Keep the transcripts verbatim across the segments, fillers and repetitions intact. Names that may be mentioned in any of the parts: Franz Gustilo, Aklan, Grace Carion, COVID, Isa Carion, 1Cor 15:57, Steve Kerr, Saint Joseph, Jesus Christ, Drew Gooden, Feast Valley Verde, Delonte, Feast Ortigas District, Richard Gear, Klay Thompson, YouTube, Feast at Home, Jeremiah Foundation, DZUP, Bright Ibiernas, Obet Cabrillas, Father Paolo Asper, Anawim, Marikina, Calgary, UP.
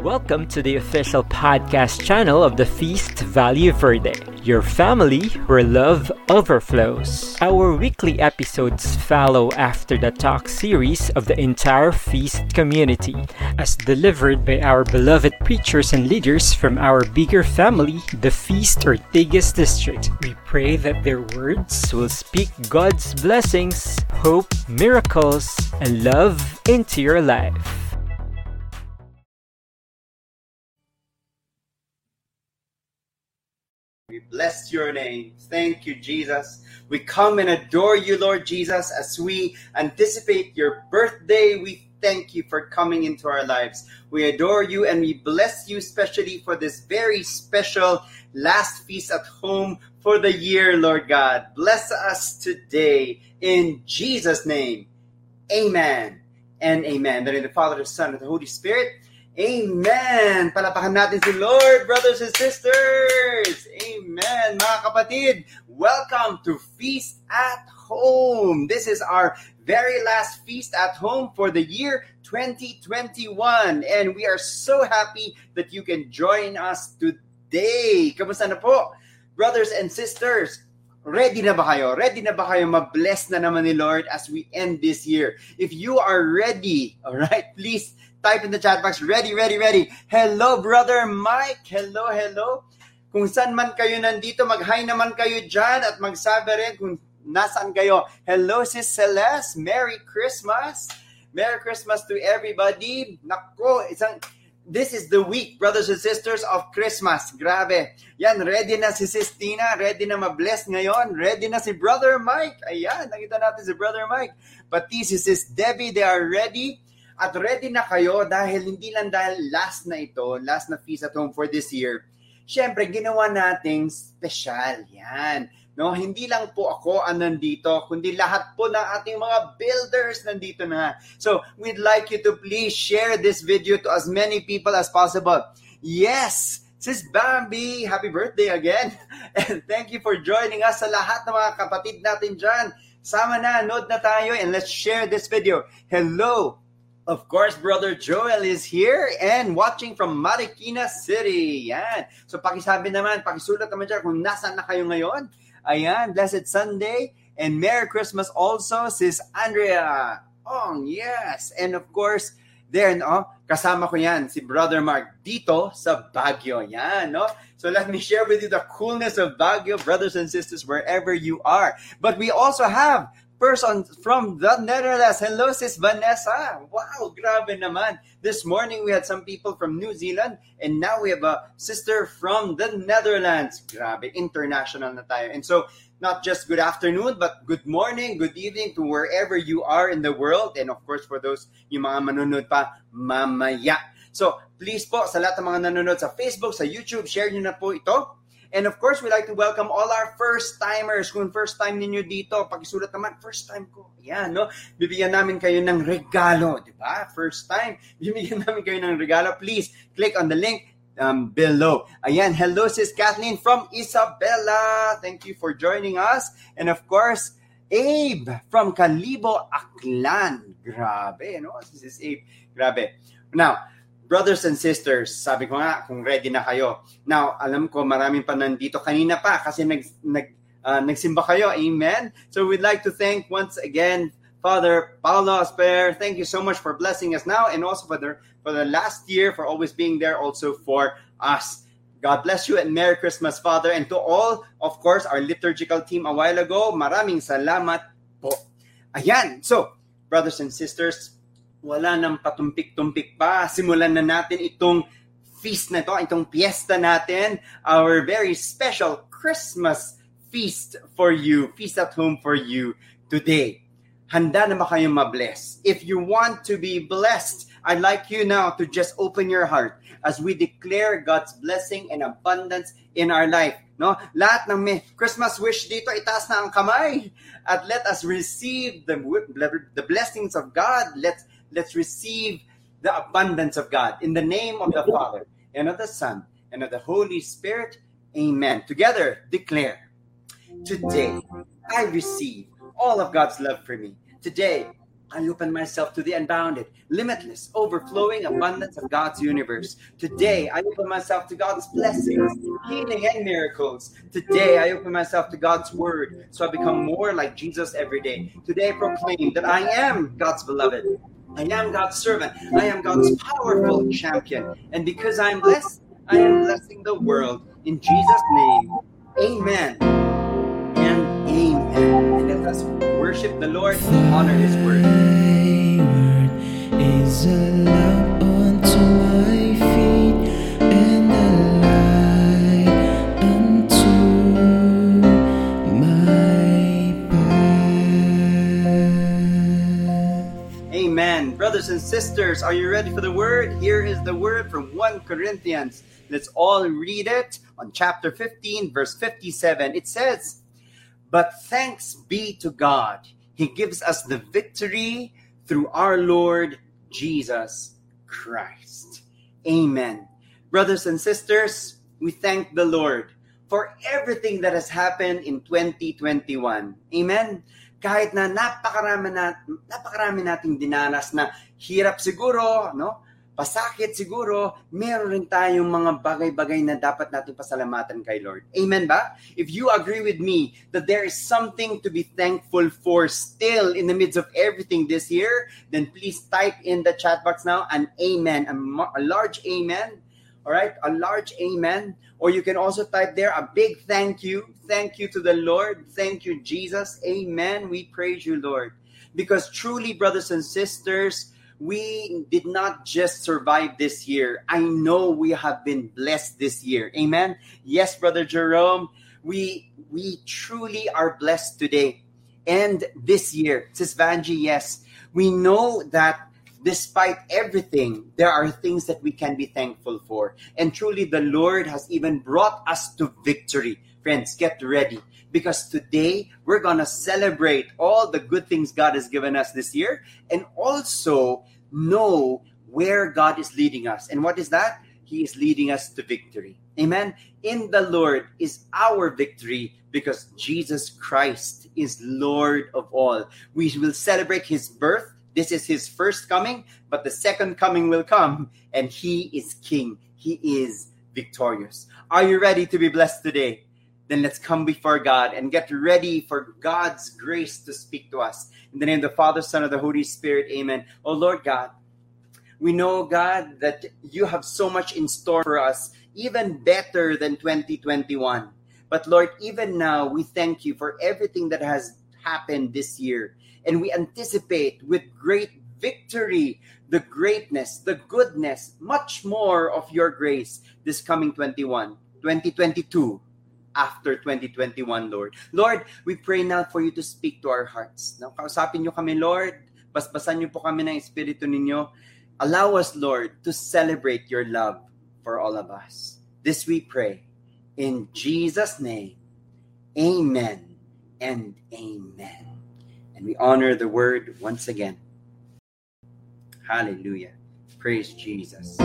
Welcome to the official podcast channel of the Feast Valley Verde, your family where love overflows. Our weekly episodes follow after the talk series of the entire Feast community, as delivered by our beloved preachers and leaders from our bigger family, the Feast Ortigas District. We pray that their words will speak God's blessings, hope, miracles, and love into your life. We bless your name. Thank you, Jesus. We come and adore you, Lord Jesus, as we anticipate your birthday. We thank you for coming into our lives. We adore you and we bless you, especially for this very special last feast at home for the year, Lord God. Bless us today in Jesus' name. Amen and amen. In the Father, the Son, and the Holy Spirit. Amen! Palapakan natin si Lord, brothers and sisters! Amen! Mga kapatid, welcome to Feast at Home! This is our very last Feast at Home for the year twenty twenty-one. And we are so happy that you can join us today. Kamusta na po? Brothers and sisters, ready na ba kayo? Ready na ba kayo? Mabless na naman ni Lord as we end this year. If you are ready, alright, please type in the chat box, ready, ready, ready. Hello, Brother Mike. Hello, hello. Kung saan man kayo nandito, mag-hi naman kayo dyan at magsabi rin kung nasaan kayo. Hello, Sis Celeste. Merry Christmas. Merry Christmas to everybody. Nako, isang... This is the week, brothers and sisters, of Christmas. Grabe. Yan, ready na si Sis Tina. Ready na mabless ngayon. Ready na si Brother Mike. Ayan, nakita natin si Brother Mike. Pati si Sis Debbie, they are ready. At ready na kayo dahil hindi lang dahil last na ito, last na Feast at Home for this year. Siyempre, ginawa nating special. Yan. No, hindi lang po ako ang nandito, kundi lahat po ng ating mga builders nandito na. So, we'd like you to please share this video to as many people as possible. Yes! Sis Bambi, happy birthday again! And thank you for joining us sa lahat ng mga kapatid natin dyan. Sama na, nood na tayo and let's share this video. Hello! Of course, Brother Joel is here and watching from Marikina City. Yan. So, pakisabi naman, pakisulat naman dyan kung nasaan na kayo ngayon. Ayan, blessed Sunday and Merry Christmas also, Sis Andrea. Oh, yes. And of course, there, no, kasama ko yan, si Brother Mark, dito sa Baguio. Yan, no? So let me share with you the coolness of Baguio, brothers and sisters, wherever you are. But we also have person from the Netherlands. Hello, Sis Vanessa. Wow, grabe naman. This morning, we had some people from New Zealand and now we have a sister from the Netherlands. Grabe, international na tayo. And so, not just good afternoon, but good morning, good evening to wherever you are in the world. And of course, for those yung mga manunod pa, mamaya. So, please po, sa lahat ng mga nanunod sa Facebook, sa YouTube, share nyo na po ito. And of course, we'd like to welcome all our first-timers. Kung first-time ninyo dito, pakisulat naman, first-time ko. Ayan, no? Bibigyan namin kayo ng regalo, di ba? First-time, bibigyan namin kayo ng regalo. Please, click on the link um, below. Ayan, hello, Sis Kathleen from Isabela. Thank you for joining us. And of course, Abe from Calibo, Aklan. Grabe, no? Sis Abe, grabe. Now, brothers and sisters, sabi ko nga kung ready na kayo. Now, alam ko maraming pa nandito kanina pa kasi nag, nag, uh, nagsimba kayo. Amen? So we'd like to thank once again Father Paolo Asper. Thank you so much for blessing us now and also for the, for the last year, for always being there also for us. God bless you and Merry Christmas, Father. And to all, of course, our liturgical team a while ago, maraming salamat po. Ayan. So, brothers and sisters, wala nang patumpik-tumpik pa. Simulan na natin itong feast na ito, itong piyesta natin, our very special Christmas feast for you, Feast at Home for you today. Handa na ba kayong mabless? If you want to be blessed, I'd like you now to just open your heart as we declare God's blessing and abundance in our life. No, lahat ng may Christmas wish dito, itaas na ang kamay. At let us receive the, the blessings of God. Let's Let's receive the abundance of God. In the name of the Father, and of the Son, and of the Holy Spirit. Amen. Together, declare. Today, I receive all of God's love for me. Today, I open myself to the unbounded, limitless, overflowing abundance of God's universe. Today, I open myself to God's blessings, healing, and miracles. Today, I open myself to God's word, so I become more like Jesus every day. Today, I proclaim that I am God's beloved. I am God's servant. I am God's powerful champion. And because I am blessed, I am blessing the world. In Jesus' name, amen and amen. And let us worship the Lord and honor His word. Thy word is a lamp unto my feet and a light unto my path. Amen. Brothers and sisters, are you ready for the word? Here is the word from First Corinthians. Let's all read it on chapter fifteen, verse fifty-seven. It says, "But thanks be to God, He gives us the victory through our Lord Jesus Christ." Amen. Brothers and sisters, we thank the Lord for everything that has happened in twenty twenty-one. Amen. Kahit na napakarami, na, napakarami nating dinanas na hirap siguro, no? Pasakit siguro, meron rin tayong mga bagay-bagay na dapat natin pasalamatan kay Lord. Amen ba? If you agree with me that there is something to be thankful for still in the midst of everything this year, then please type in the chat box now an amen, a, a large amen. Alright, a large amen. Or you can also type there a big thank you. Thank you to the Lord. Thank you, Jesus. Amen. We praise you, Lord. Because truly, brothers and sisters, we did not just survive this year. I know we have been blessed this year. Amen? Yes, Brother Jerome, we we truly are blessed today and this year. Sis Vanji, yes. We know that despite everything, there are things that we can be thankful for. And truly, the Lord has even brought us to victory. Friends, get ready. Because today, we're going to celebrate all the good things God has given us this year and also know where God is leading us. And what is that? He is leading us to victory. Amen? In the Lord is our victory because Jesus Christ is Lord of all. We will celebrate His birth. This is His first coming, but the second coming will come. And He is King. He is victorious. Are you ready to be blessed today? Then let's come before God and get ready for God's grace to speak to us. In the name of the Father, Son, and the Holy Spirit, amen. Oh Lord God, we know, God, that You have so much in store for us, even better than twenty twenty-one. But Lord, even now, we thank You for everything that has happened this year. And we anticipate with great victory, the greatness, the goodness, much more of Your grace this coming twenty-one, twenty twenty-two. After twenty twenty-one, Lord. Lord, we pray now for You to speak to our hearts. Now, kausapin Niyo kami, Lord. Basbasan Niyo po kami ng Espiritu ninyo. Allow us, Lord, to celebrate Your love for all of us. This we pray in Jesus' name. Amen and amen. And we honor the word once again. Hallelujah. Praise Jesus.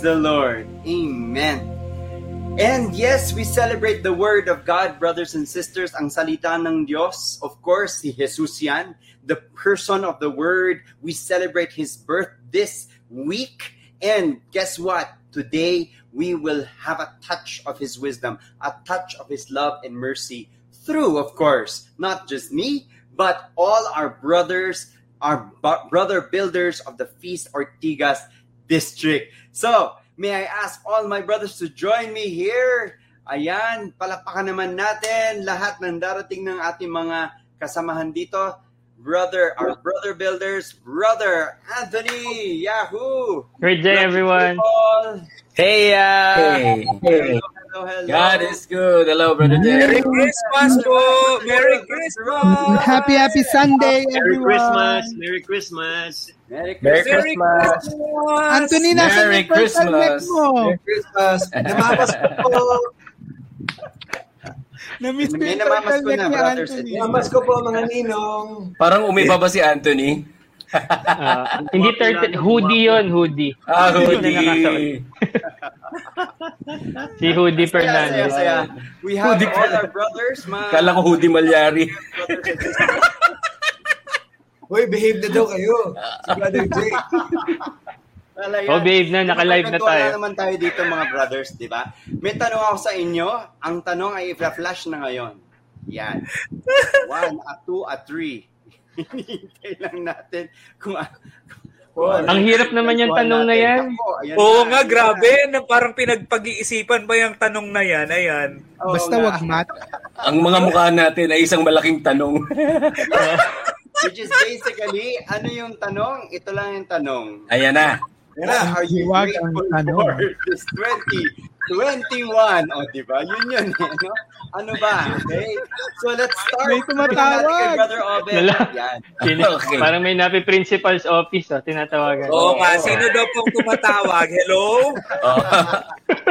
The Lord. Amen. And yes, we celebrate the Word of God, brothers and sisters, ang salita ng Diyos. Of course, si Jesus yan, the person of the Word. We celebrate His birth this week. And guess what? Today, we will have a touch of His wisdom, a touch of His love and mercy through, of course, not just me, but all our brothers, our b- brother builders of the Feast Ortigas District. So, may I ask all my brothers to join me here. Ayan, palakpakan naman natin lahat ng darating ng ating mga kasamahan dito. Brother, our brother builders, Brother Anthony, Yahoo! Great day, everyone. People. Hey, uh, hey. Hello, hello, hello. God is good. Hello, Brother Jay. Merry Christmas, po. Merry Christmas. Happy, happy Sunday, Merry everyone. Christmas. Merry Christmas. Merry Christmas. Merry Christmas. Anthony, nasa Merry Christmas. Merry Christmas. Merry Christmas. Na-miss ko yung turtle neck ni Anthony. Namamas ko po mga ninong. Parang umiba ba si Anthony? Uh, hindi turtle, hoodie yun, hoodie. Ah, hoodie. Si Hoodie Fernandez. Saya, saya. We have hoodie all our brothers. Ma- Kala ko Hoodie Malyari. Uy, behave na daw kayo. Si Brother Jay. Oh, babe na, naka-live na tayo. Nagkakatawa naman tayo dito mga brothers, di ba? May tanong ako sa inyo. Ang tanong ay i-flash na ngayon. Yan. One, at two, at three. Hinihintay lang natin kung ano. Oh, ang hirap naman yung tanong natin na yan. Ako, oo na, nga, grabe. Na. Parang pinagpag-iisipan ba yung tanong na yan? Ayan. Oo, basta wag mat. Ang mga mukha natin ay isang malaking tanong. Which is basically, ano yung tanong? Ito lang yung tanong. Ayan na. Yeah, are you grateful for this twenty twenty-one? O, diba? Yun yun. Ano, ano ba? Okay? So, let's start. May tumatawag. Brother Obed. Okay. Parang may napi principal's office. Oh, tinatawagan. Oo, oh, okay. Sino daw pong tumatawag? Hello? Oh.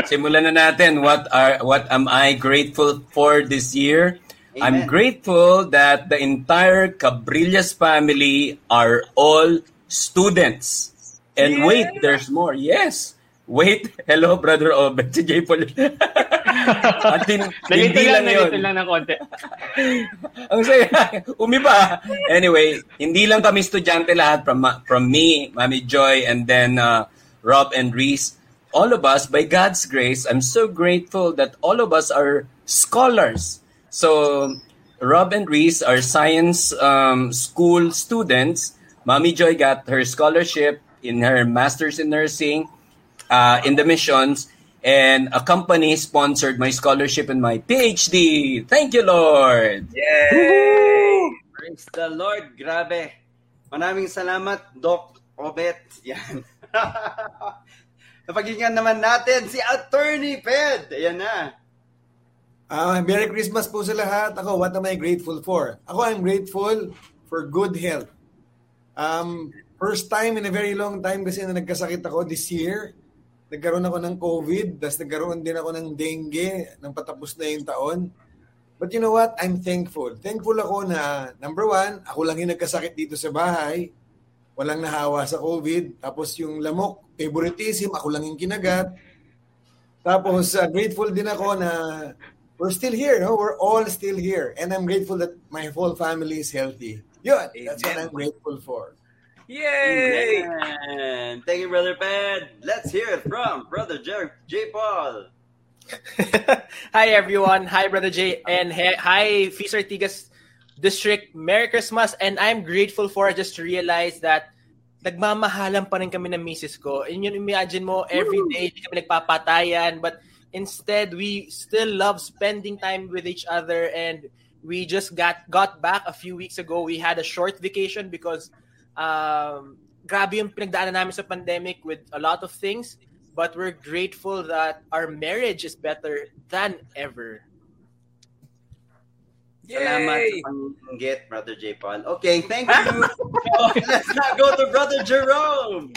Simulan na natin. What are what am I grateful for this year? Amen. I'm grateful that the entire Cabrillas family are all students. And yeah. Wait, there's more. Yes. Wait. Hello, Brother Obed. Si J. Paul. At din, hindi lang, lang yun. Nalito lang ng konti. Ang saya. Umiba. Anyway, hindi lang kami estudyante lahat. From from me, Mami Joy, and then uh, Rob and Reese. All of us, by God's grace, I'm so grateful that all of us are scholars. So, Rob and Reese are science um, school students. Mami Joy got her scholarship in her master's in nursing, uh, in the missions, and a company sponsored my scholarship and my P H D. Thank you, Lord! Yay! Praise the Lord! Grabe! Maraming salamat, Doc Obet. Yan. Napakinggan naman natin si Attorney Ped. Ayan na. Uh, Merry Christmas po sa lahat. Ako, what am I grateful for? Ako, I'm grateful for good health. Um... First time in a very long time kasi na nagkasakit ako this year. Nagkaroon ako ng COVID, tapos nagkaroon din ako ng dengue, nang patapos na yung taon. But you know what? I'm thankful. Thankful ako na, number one, ako lang yung nagkasakit dito sa bahay. Walang nahawa sa COVID. Tapos yung lamok, favoritism, ako lang yung kinagat. Tapos uh, grateful din ako na we're still here. No? We're all still here. And I'm grateful that my whole family is healthy. Yun, that's what I'm grateful for. Yay! Amen. Thank you, Brother Ped. Let's hear it from Brother J. J. Paul. Hi, everyone. Hi, Brother J. And hi, Feast Ortigas District. Merry Christmas. And I'm grateful for just to realize that nagmamahalan pa rin kami ng misis ko. And yun, imagine mo, every day, hindi kami nagpapatayan. But instead, we still love spending time with each other. And we just got got back a few weeks ago. We had a short vacation because Um, grabe yung pinagdaanan namin sa pandemic with a lot of things, but we're grateful that our marriage is better than ever. Yay! Salamat sa panggit, Brother J. Paul. Okay, thank you. Let's not go to Brother Jerome.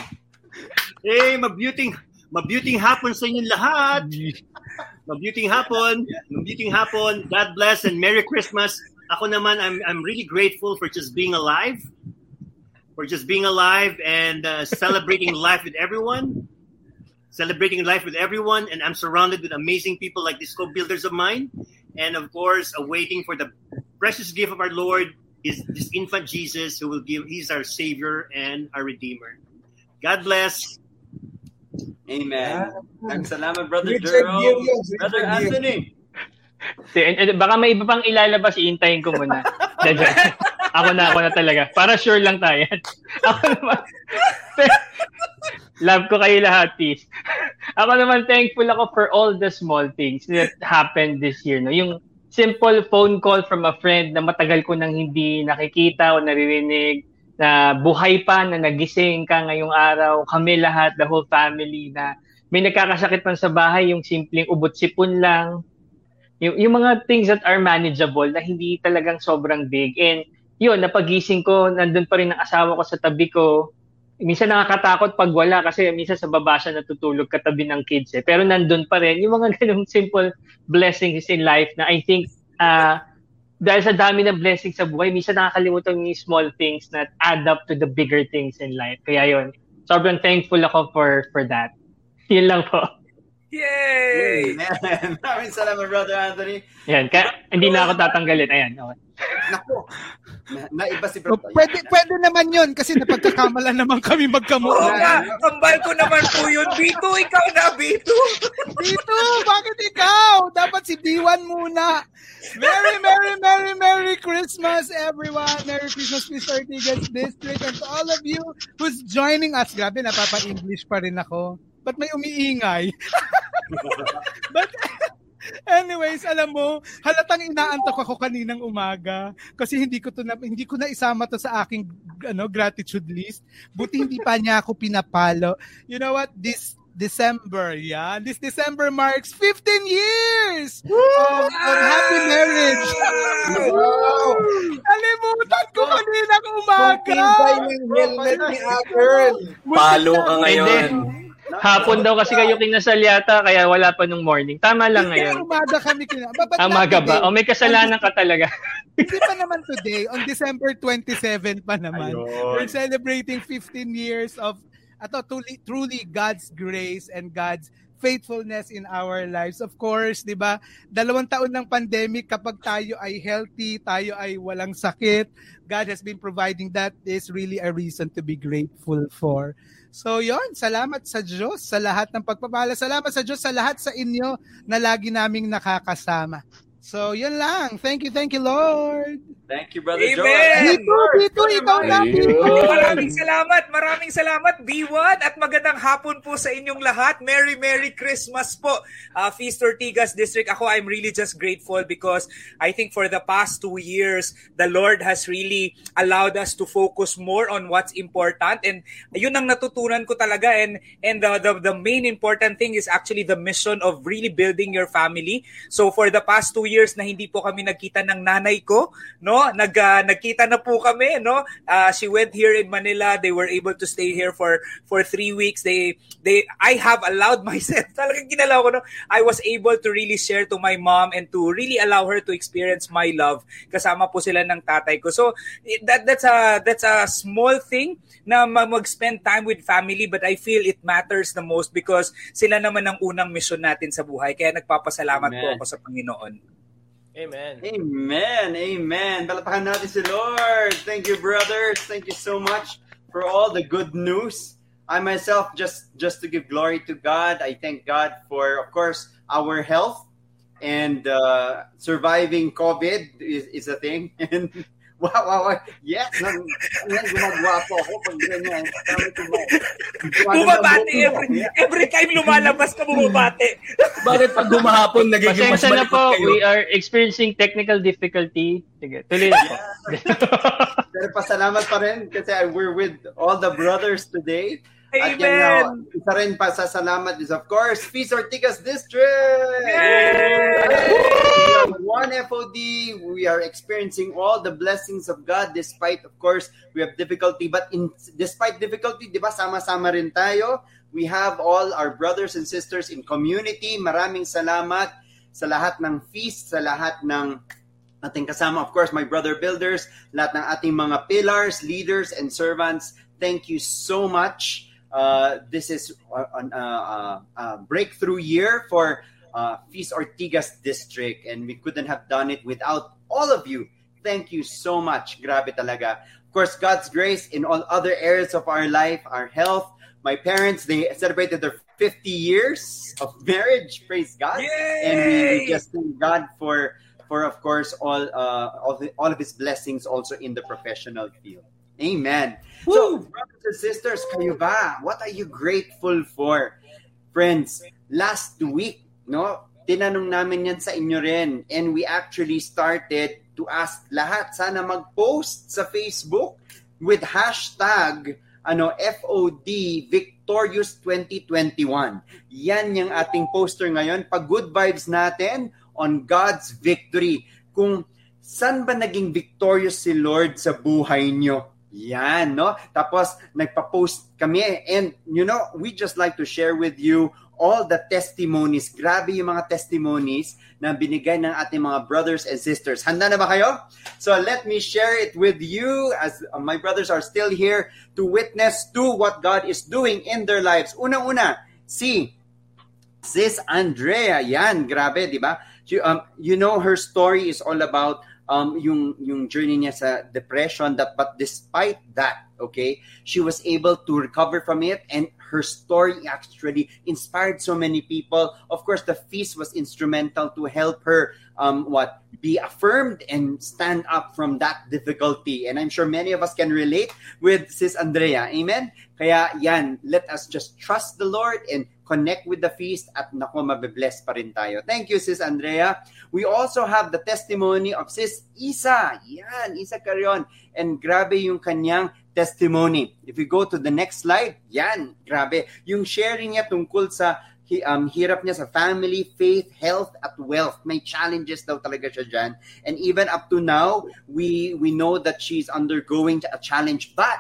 Hey, mabuting, mabuting hapon sa inyong lahat. Mabuting hapon. Mabuting hapon. God bless and Merry Christmas. Ako naman, I'm, I'm really grateful for just being alive. We're just being alive and uh, celebrating life with everyone. Celebrating life with everyone. And I'm surrounded with amazing people like these co-builders of mine. And of course, awaiting for the precious gift of our Lord is this infant Jesus who will give, he's our Savior and our Redeemer. God bless. Amen. Thanks, salamat, Brother Jerome. Brother Anthony. Baka may iba pang ilalabas, iintayin ko muna. Ako na, ako na talaga. Para sure lang tayo. Ako naman. Love ko kayo lahat, peace. Ako naman, thankful ako for all the small things that happened this year. No? Yung simple phone call from a friend na matagal ko nang hindi nakikita o naririnig, na buhay pa, na nagising ka ngayong araw. Kami lahat, the whole family, na may nagkakasakit pa sa bahay, yung simpleng ubot-sipon lang. Yung, yung mga things that are manageable na hindi talagang sobrang big. And yun, napagising ko, nandun pa rin ang asawa ko sa tabi ko. Minsan nakakatakot pag wala kasi minsan sa baba siya natutulog katabi ng kids eh. Pero nandun pa rin yung mga ganung simple blessings in life na I think uh, dahil sa dami ng blessings sa buhay, minsan nakakalimutan yung small things that add up to the bigger things in life. Kaya yun, sobrang thankful ako for for that. Yun lang po. Yay! Amen. Maraming salamat, Brother Anthony. Ayan, kaya, hindi na ako tatanggalin. Ayan, okay. Naku, naiba si Brother. So, pwede, pwede naman yun kasi napagkakamala naman kami magkamukha. Oo nga, kambal ko naman po yun. Bito, ikaw na, Bito. Bito, bakit ikaw? Dapat si B one muna. Merry, Merry, Merry, Merry Christmas, everyone. Merry Christmas, Feast Ortigas District. And to all of you who's joining us. Grabe, napapa-English pa rin ako. But may umiingay. But anyways, alam mo, halatang inaantok ako kaninang umaga kasi hindi ko to na, hindi ko na isama to sa aking ano gratitude list. Buti hindi pa niya ako pinapalo. You know what? This December, yeah. This December marks fifteen years Woo! Of happy marriage. Wow! Kalimutan ko kanina umaga. Helmet ni Apple. Palo ka ngayon. Hapon daw kasi kayo kinasal yata, kaya wala pa nung morning. Tama lang ngayon. Umaga kami kinasal. Umaga ba? O may kasalanan ka talaga. Hindi pa naman today. On December twenty-seventh pa naman. Ayun. We're celebrating fifteen years of ato, truly, truly God's grace and God's faithfulness in our lives. Of course, di ba? Dalawang taon ng pandemic, kapag tayo ay healthy, tayo ay walang sakit, God has been providing that is really a reason to be grateful for. So yon, salamat sa Diyos sa lahat ng pagpapala. Salamat sa Diyos sa lahat sa inyo na lagi naming nakakasama. So yun lang. Thank you, thank you, Lord. Thank you, Brother Amen. Joel. Dito, dito, ikaw na, dito. Maraming salamat, maraming salamat, B one. At magandang hapon po sa inyong lahat. Merry, Merry Christmas po. Uh, Feast Ortigas District, ako, I'm really just grateful because I think for the past two years, the Lord has really allowed us to focus more on what's important. And yun ang natutunan ko talaga. And, and the, the, the main important thing is actually the mission of really building your family. So for the past two years, years na hindi po kami nagkita ng nanay ko, no? Nag uh, nagkita na po kami, no? Uh, she went here in Manila. They were able to stay here for for three weeks. They they I have allowed myself. Talagang ginalaw ko, no? I was able to really share to my mom and to really allow her to experience my love. Kasama po sila ng tatay ko. So that that's a that's a small thing na mag-spend time with family, but I feel it matters the most because sila naman ang unang mission natin sa buhay. Kaya nagpapasalamat Amen. Po ako sa Panginoon. Amen. Amen. Amen. Palakpakan natin si Lord. Thank you, brothers. Thank you so much for all the good news. I myself, just just to give glory to God, I thank God for, of course, our health and uh, surviving COVID is, is a thing. And wow, wow, wow. Yes. Gumagawa po ako pag ganyan. Bumabati. Every time lumalabas ka, bumabati. Bakit pag gumahapon, nagiging mas balik po kayo? We are experiencing technical difficulty. Sige, tuloy po. Pero pasalamat pa rin kasi we're with all the brothers today. Amen. At yan na, isa rin pasasalamat is, of course, Feast Ortigas District! Yay! One F O D, we are experiencing all the blessings of God despite, of course, we have difficulty. But in despite difficulty, di ba, sama-sama rin tayo. We have all our brothers and sisters in community. Maraming salamat sa lahat ng feast, sa lahat ng ating kasama. Of course, my brother builders, lahat ng ating mga pillars, leaders, and servants. Thank you so much. Uh, this is a, a, a breakthrough year for Uh, Feast Ortigas District, and we couldn't have done it without all of you. Thank you so much. Grabe talaga. Of course, God's grace in all other areas of our life, our health. My parents, they celebrated their fifty years of marriage. Praise God. Yay! And we, we just thank God for, for of course, all uh, all, the, all of His blessings also in the professional field. Amen. Woo! So, brothers and sisters, kayo ba? What are you grateful for? Friends, last week, no, tinanong namin yan sa inyo rin, and we actually started to ask lahat sana mag-post sa Facebook with hashtag ano F O D Victorious twenty twenty-one. Yan yung ating poster ngayon, pag good vibes natin on God's victory. Kung saan ba naging victorious si Lord sa buhay nyo? Yan, no? Tapos nagpa-post kami, and you know, we just like to share with you all the testimonies. Grabe yung mga testimonies na binigay ng ating mga brothers and sisters. Handa na ba kayo? So let me share it with you as my brothers are still here to witness to what God is doing in their lives. Unang-una, si Sis Andrea. Yan, grabe, di ba? She, um, you know, her story is all about um yung yung journey niya sa depression, that but despite that, okay, she was able to recover from it, and her story actually inspired so many people. Of course, the feast was instrumental to help her um what be affirmed and stand up from that difficulty, and I'm sure many of us can relate with Sis Andrea. Amen. Kaya yan, let us just trust the Lord and connect with the feast at nako, mabe-bless pa rin tayo. Thank you, Sis Andrea. We also have the testimony of Sis Isa. Yan, Isa Carion. And grabe yung kanyang testimony. If we go to the next slide, yan, grabe. Yung sharing niya tungkol sa um, hirap niya sa family, faith, health, at wealth. May challenges daw talaga siya dyan. And even up to now, we we know that she's undergoing a challenge. But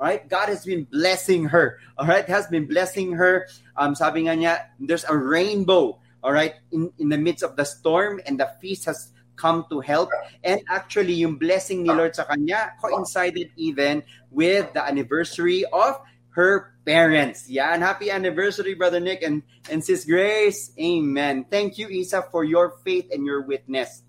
all right, God has been blessing her. All right, has been blessing her. Um, sabi nga niya, there's a rainbow. All right, in in the midst of the storm, and the feast has come to help. And actually, yung blessing ni Lord sa kanya coincided even with the anniversary of her parents. Yeah, and happy anniversary, Brother Nick and and Sis Grace. Amen. Thank you, Isa, for your faith and your witness.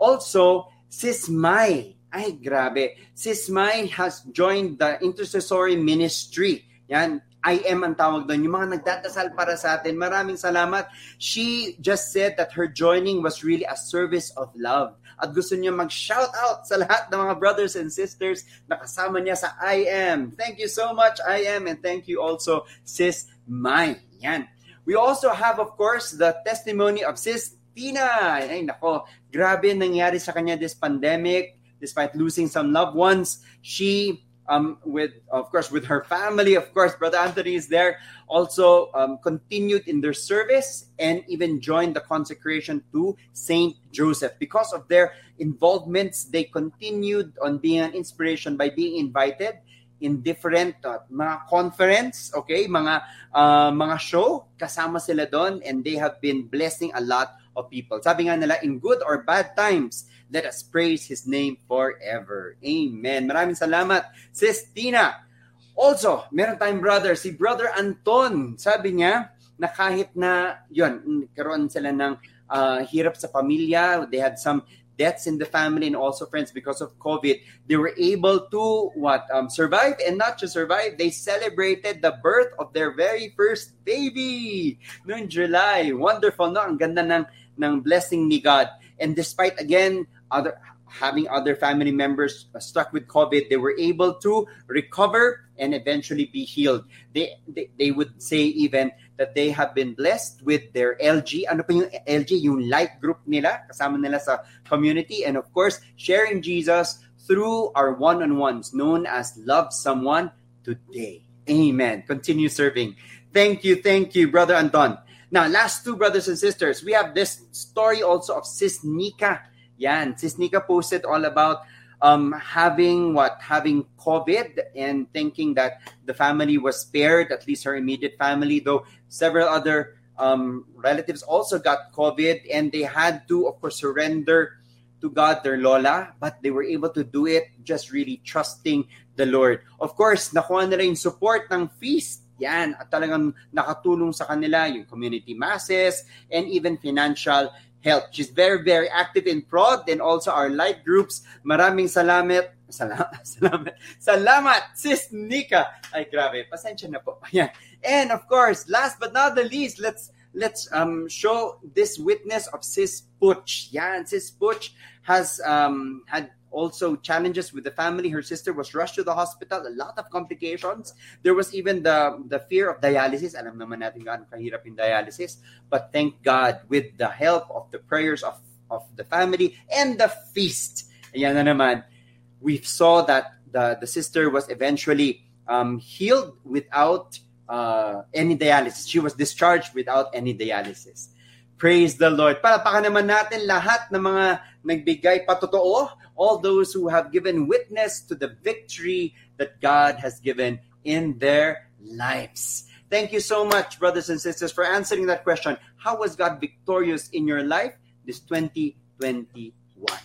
Also, Sis Mai. Ay, grabe. Sis Mai has joined the intercessory ministry. Yan, I M ang tawag doon. Yung mga nagdadasal para sa atin. Maraming salamat. She just said that her joining was really a service of love. At gusto niya mag-shout out sa lahat ng mga brothers and sisters na kasama niya sa I M. Thank you so much, I M. And thank you also, Sis Mai. Yan. We also have, of course, the testimony of Sis Tina. Ay, nako. Grabe nangyari sa kanya this pandemic. Despite losing some loved ones, she, um, with of course with her family, of course, Brother Anthony is there, also um, continued in their service and even joined the consecration to Saint Joseph. Because of their involvements, they continued on being an inspiration by being invited in different uh, mga conference, okay, mga uh, mga show, kasama sila doon, and they have been blessing a lot of people. Sabi nga nila, in good or bad times, let us praise His name forever. Amen. Maraming salamat, Sis Tina. Also, meron tayong brother, si Brother Anton. Sabi niya na kahit na, yun, karoon sila ng uh, hirap sa pamilya, they had some deaths in the family and also friends because of COVID, they were able to what um, survive, and not just survive, they celebrated the birth of their very first baby noong July. Wonderful, no? Ang ganda ng, ng blessing ni God. And despite, again, other having other family members stuck with COVID, they were able to recover and eventually be healed. They, they, they would say even that they have been blessed with their L G. Ano pa yung L G? Yung life group nila, kasama nila sa community. And of course, sharing Jesus through our one-on-ones, known as Love Someone Today. Amen. Continue serving. Thank you, thank you, Brother Anton. Now, last two brothers and sisters, we have this story also of Sis Nika. Yan, Sis Nika posted all about Um, having what? Having COVID and thinking that the family was spared, at least her immediate family, though several other um, relatives also got COVID, and they had to, of course, surrender to God, their Lola, but they were able to do it just really trusting the Lord. Of course, nakuha nila yung support ng feast. Yan, at talagang nakatulong sa kanila yung community masses and even financial help. She's very, very active in prod and also our life groups. Maraming salamat. Salamat. Salamat. Salamat, Sis Nika. Ay, grabe. Pasensya na po. Ayan. And of course, last but not the least, let's let's um show this witness of Sis Puch. Yan, Sis Puch has um had also challenges with the family. Her sister was rushed to the hospital. A lot of complications. There was even the, the fear of dialysis. Alam naman natin gaano kahirap yung dialysis. But thank God, with the help of the prayers of, of the family and the feast, ayan na naman, we saw that the, the sister was eventually um, healed without uh, any dialysis. She was discharged without any dialysis. Praise the Lord. Palapakan naman natin lahat ng mga nagbigay patotoo, all those who have given witness to the victory that God has given in their lives. Thank you so much, brothers and sisters, for answering that question. How was God victorious in your life this twenty twenty-one?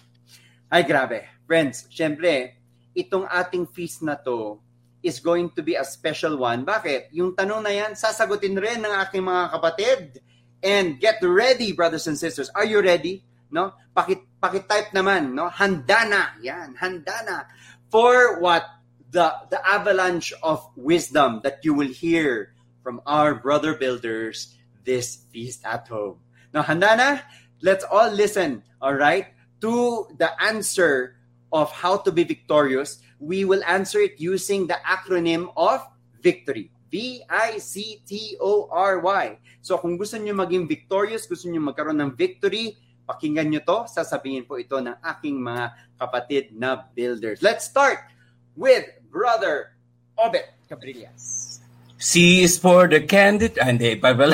Ay, grabe. Friends, syempre, itong ating feast na to is going to be a special one. Bakit? Yung tanong na yan, sasagutin rin ng aking mga kapatid. And get ready, brothers and sisters. Are you ready? No? Pakit, pakitype naman. No? Handa na. Yan, handa na. For what? The, the avalanche of wisdom that you will hear from our brother builders this feast at home. Now, handa na? Let's all listen, all right, to the answer of how to be victorious. We will answer it using the acronym of victory. V I C T O R Y. So kung gusto nyo maging victorious, gusto nyo magkaroon ng victory, pakinggan nyo to, sasabihin po ito ng aking mga kapatid na builders. Let's start with Brother Obet Cabrillas. C is for the candid, and the Bible.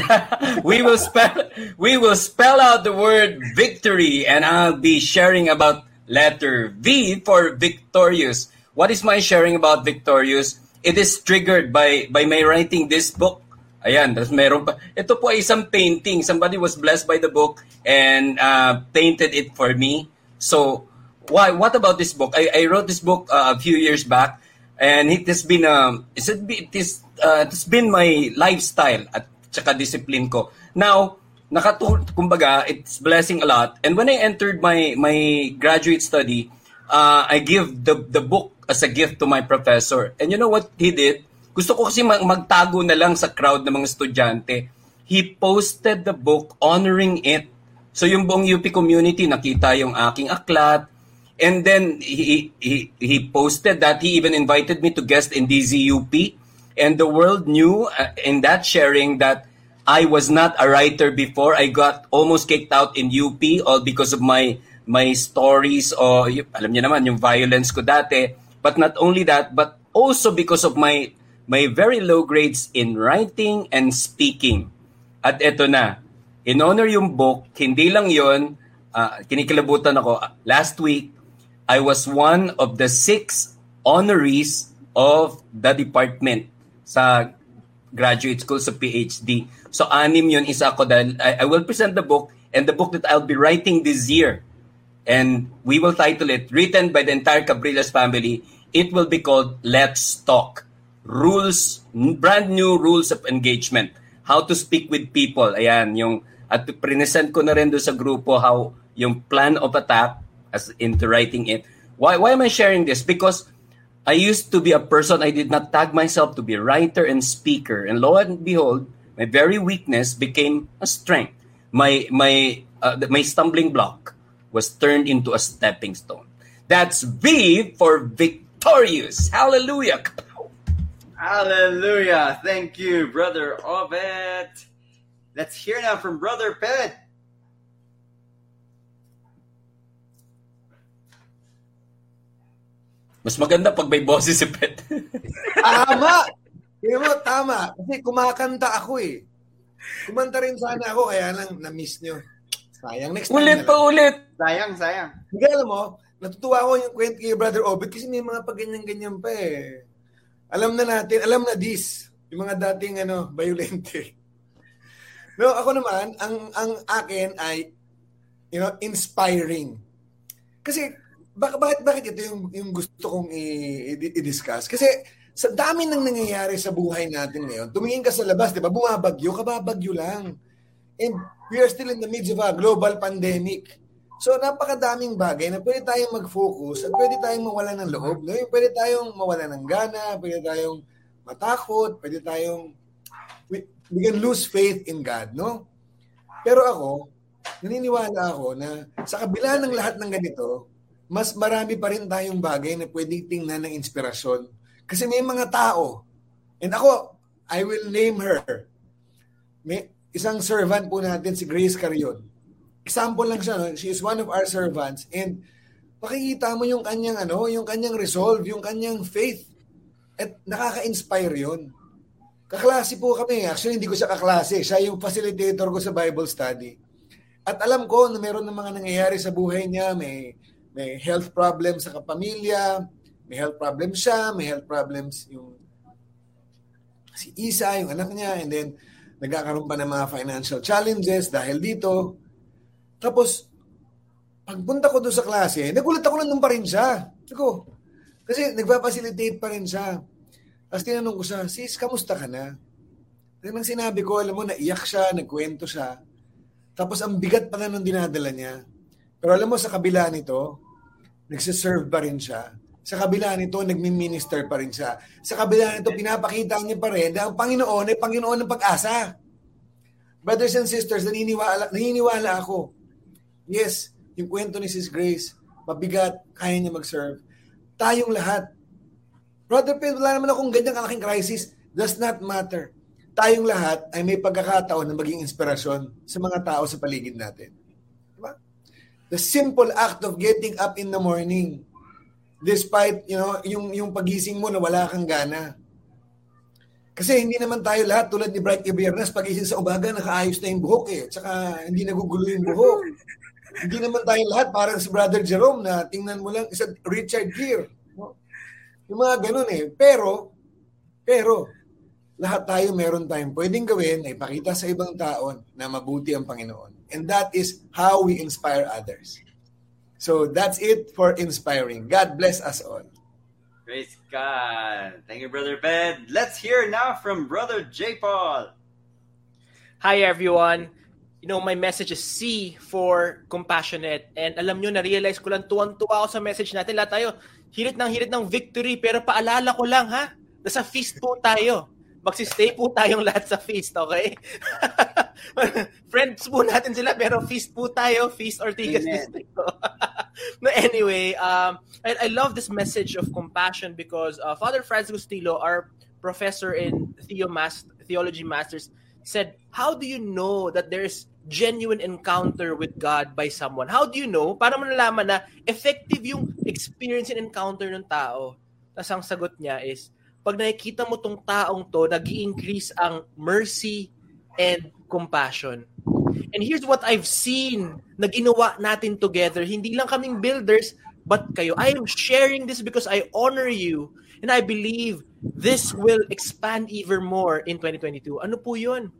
we will spell we will spell out the word victory, and I'll be sharing about letter V for victorious. What is my sharing about victorious? It is triggered by by my writing this book. Ayan, tapos meron pa. Ito po ay isang painting. Somebody was blessed by the book and uh, painted it for me. So, why? What about this book? I, I wrote this book uh, a few years back. And it has been um, it's it is uh, it's been my lifestyle at saka discipline ko. Now, nakatu kumbaga it's blessing a lot. And when I entered my my graduate study, uh, I give the the book as a gift to my professor. And you know what he did? Gusto ko kasi magtago na lang sa crowd ng mga estudyante. He posted the book honoring it. So yung buong U P community nakita yung aking aklat. And then he, he he posted that he even invited me to guest in D Z U P. And the world knew uh, in that sharing that I was not a writer before. I got almost kicked out in U P all because of my my stories or y- alam niyo naman yung violence ko dati. But not only that, but also because of my my very low grades in writing and speaking. At eto na, in honor yung book, hindi lang yun, uh, kinikilabutan ako uh, last week. I was one of the six honorees of the department sa graduate school sa P H D. So, anim yun, isa ako dahil I, I will present the book and the book that I'll be writing this year. And we will title it, written by the entire Cabrillas family, it will be called Let's Talk. Rules, brand new rules of engagement. How to speak with people. Ayan, yung, at present ko na rin doon sa grupo how yung plan of attack as into writing it. Why why am I sharing this? Because I used to be a person, I did not tag myself to be a writer and speaker. And lo and behold, my very weakness became a strength. My my uh, my stumbling block was turned into a stepping stone. That's V for victorious. Hallelujah. Hallelujah. Thank you, Brother Obet. Let's hear now from Brother Ped. Mas maganda pag may boses si Pet. Tama! Pero tama. Kasi kumakanta ako eh. Kumanta rin sana ako, kaya lang na-miss nyo. Sayang. Next ulit time pa lang. Ulit! Sayang, sayang. Hindi, alam mo, natutuwa ako yung kwento kay Brother Obet kasi may mga pagganyan-ganyan pa eh. Alam na natin, alam na this. Yung mga dating ano, violente. No, ako naman, ang ang akin ay, you know, inspiring. Kasi, Bak- bakit, bakit ito yung, yung gusto kong i- i- i-discuss? Kasi sa dami nang nangyayari sa buhay natin ngayon, tumingin ka sa labas, di ba? Bumabagyo, kababagyo lang. And we are still in the midst of a global pandemic. So napakadaming bagay na pwede tayong mag-focus at pwede tayong mawala ng loob. No? Pwede tayong mawala ng gana, pwede tayong matakot, pwede tayong... We, we can lose faith in God, no? Pero ako, naniniwala ako na sa kabila ng lahat ng ganito, mas marami pa rin tayong bagay na pwedeng tingnan ng inspirasyon. Kasi may mga tao. And ako, I will name her. May isang servant po natin, si Grace Carion. Example lang siya. No? She is one of our servants. And pakikita mo yung kanyang, ano, yung kanyang resolve, yung kanyang faith. At nakaka-inspire yun. Kaklase po kami. Actually, hindi ko siya kaklase. Siya yung facilitator ko sa Bible study. At alam ko na meron ng mga nangyayari sa buhay niya. May... May health problems sa kapamilya, may health problems siya, may health problems yung si Isa, yung anak niya, and then nagkakaroon pa ng mga financial challenges dahil dito. Tapos, pagpunta ko doon sa klase, nagulat ako nandun pa rin siya. Ako, kasi nagpapasilitate pa rin siya. Tapos tinanong ko siya, sis, kamusta ka na? Kasi nang sinabi ko, alam mo, naiyak siya, nagkwento siya. Tapos ang bigat pa na nung dinadala niya. Pero alam mo, sa kabila nito, nagsiserve pa rin siya. Sa kabila nito, nagmi-minister pa rin siya. Sa kabila nito, pinapakita niya pa rin na ang Panginoon ay Panginoon ng pag-asa. Brothers and sisters, naniniwala, naniniwala ako. Yes, yung kwento ni Sis Grace, mabigat, kaya niya mag-serve. Tayong lahat. Brother Pedro, wala naman akong ganyang kalaking crisis. Does not matter. Tayong lahat ay may pagkakataon na maging inspirasyon sa mga tao sa paligid natin. Diba? The simple act of getting up in the morning, despite, you know, yung, yung pagising mo na wala kang gana. Kasi hindi naman tayo lahat tulad ni Bright Ibiernas, pagising sa umaga, nakaayos na yung buhok eh. Tsaka hindi nagugulo yung buhok. Hindi naman tayo lahat parang si Brother Jerome na tingnan mo lang, isa Richard Gere. Yung mga ganun eh. Pero, pero, lahat tayo meron tayong pwedeng gawin na ipakita sa ibang tao na mabuti ang Panginoon. And that is how we inspire others. So that's it for inspiring. God bless us all. Praise God. Thank you, Brother Ben. Let's hear now from Brother J. Paul. Hi, everyone. You know, my message is C for compassionate. And alam nyo, na-realize ko lang, tuwang-tuwa ako sa message natin. Lahat tayo, hirit ng hirit ng victory. Pero paalala ko lang, ha? Nasa feast po tayo. Magsistay po tayong lahat sa feast, okay? Friends po natin sila, pero feast po tayo, Feast Ortigas District. No, anyway, um, I, I love this message of compassion because uh, Father Franz Gustilo, our professor in Theo Mas- Theology Masters, said, how do you know that there's genuine encounter with God by someone? How do you know? Para mo nalaman na effective yung experience and encounter ng tao. Tapos ang sagot niya is, pag nakikita mo tong taong to, nag-i-increase ang mercy and compassion. And here's what I've seen na ginawa natin together. Hindi lang kaming builders, but kayo. I am sharing this because I honor you. And I believe this will expand even more in twenty twenty-two. Ano po yun?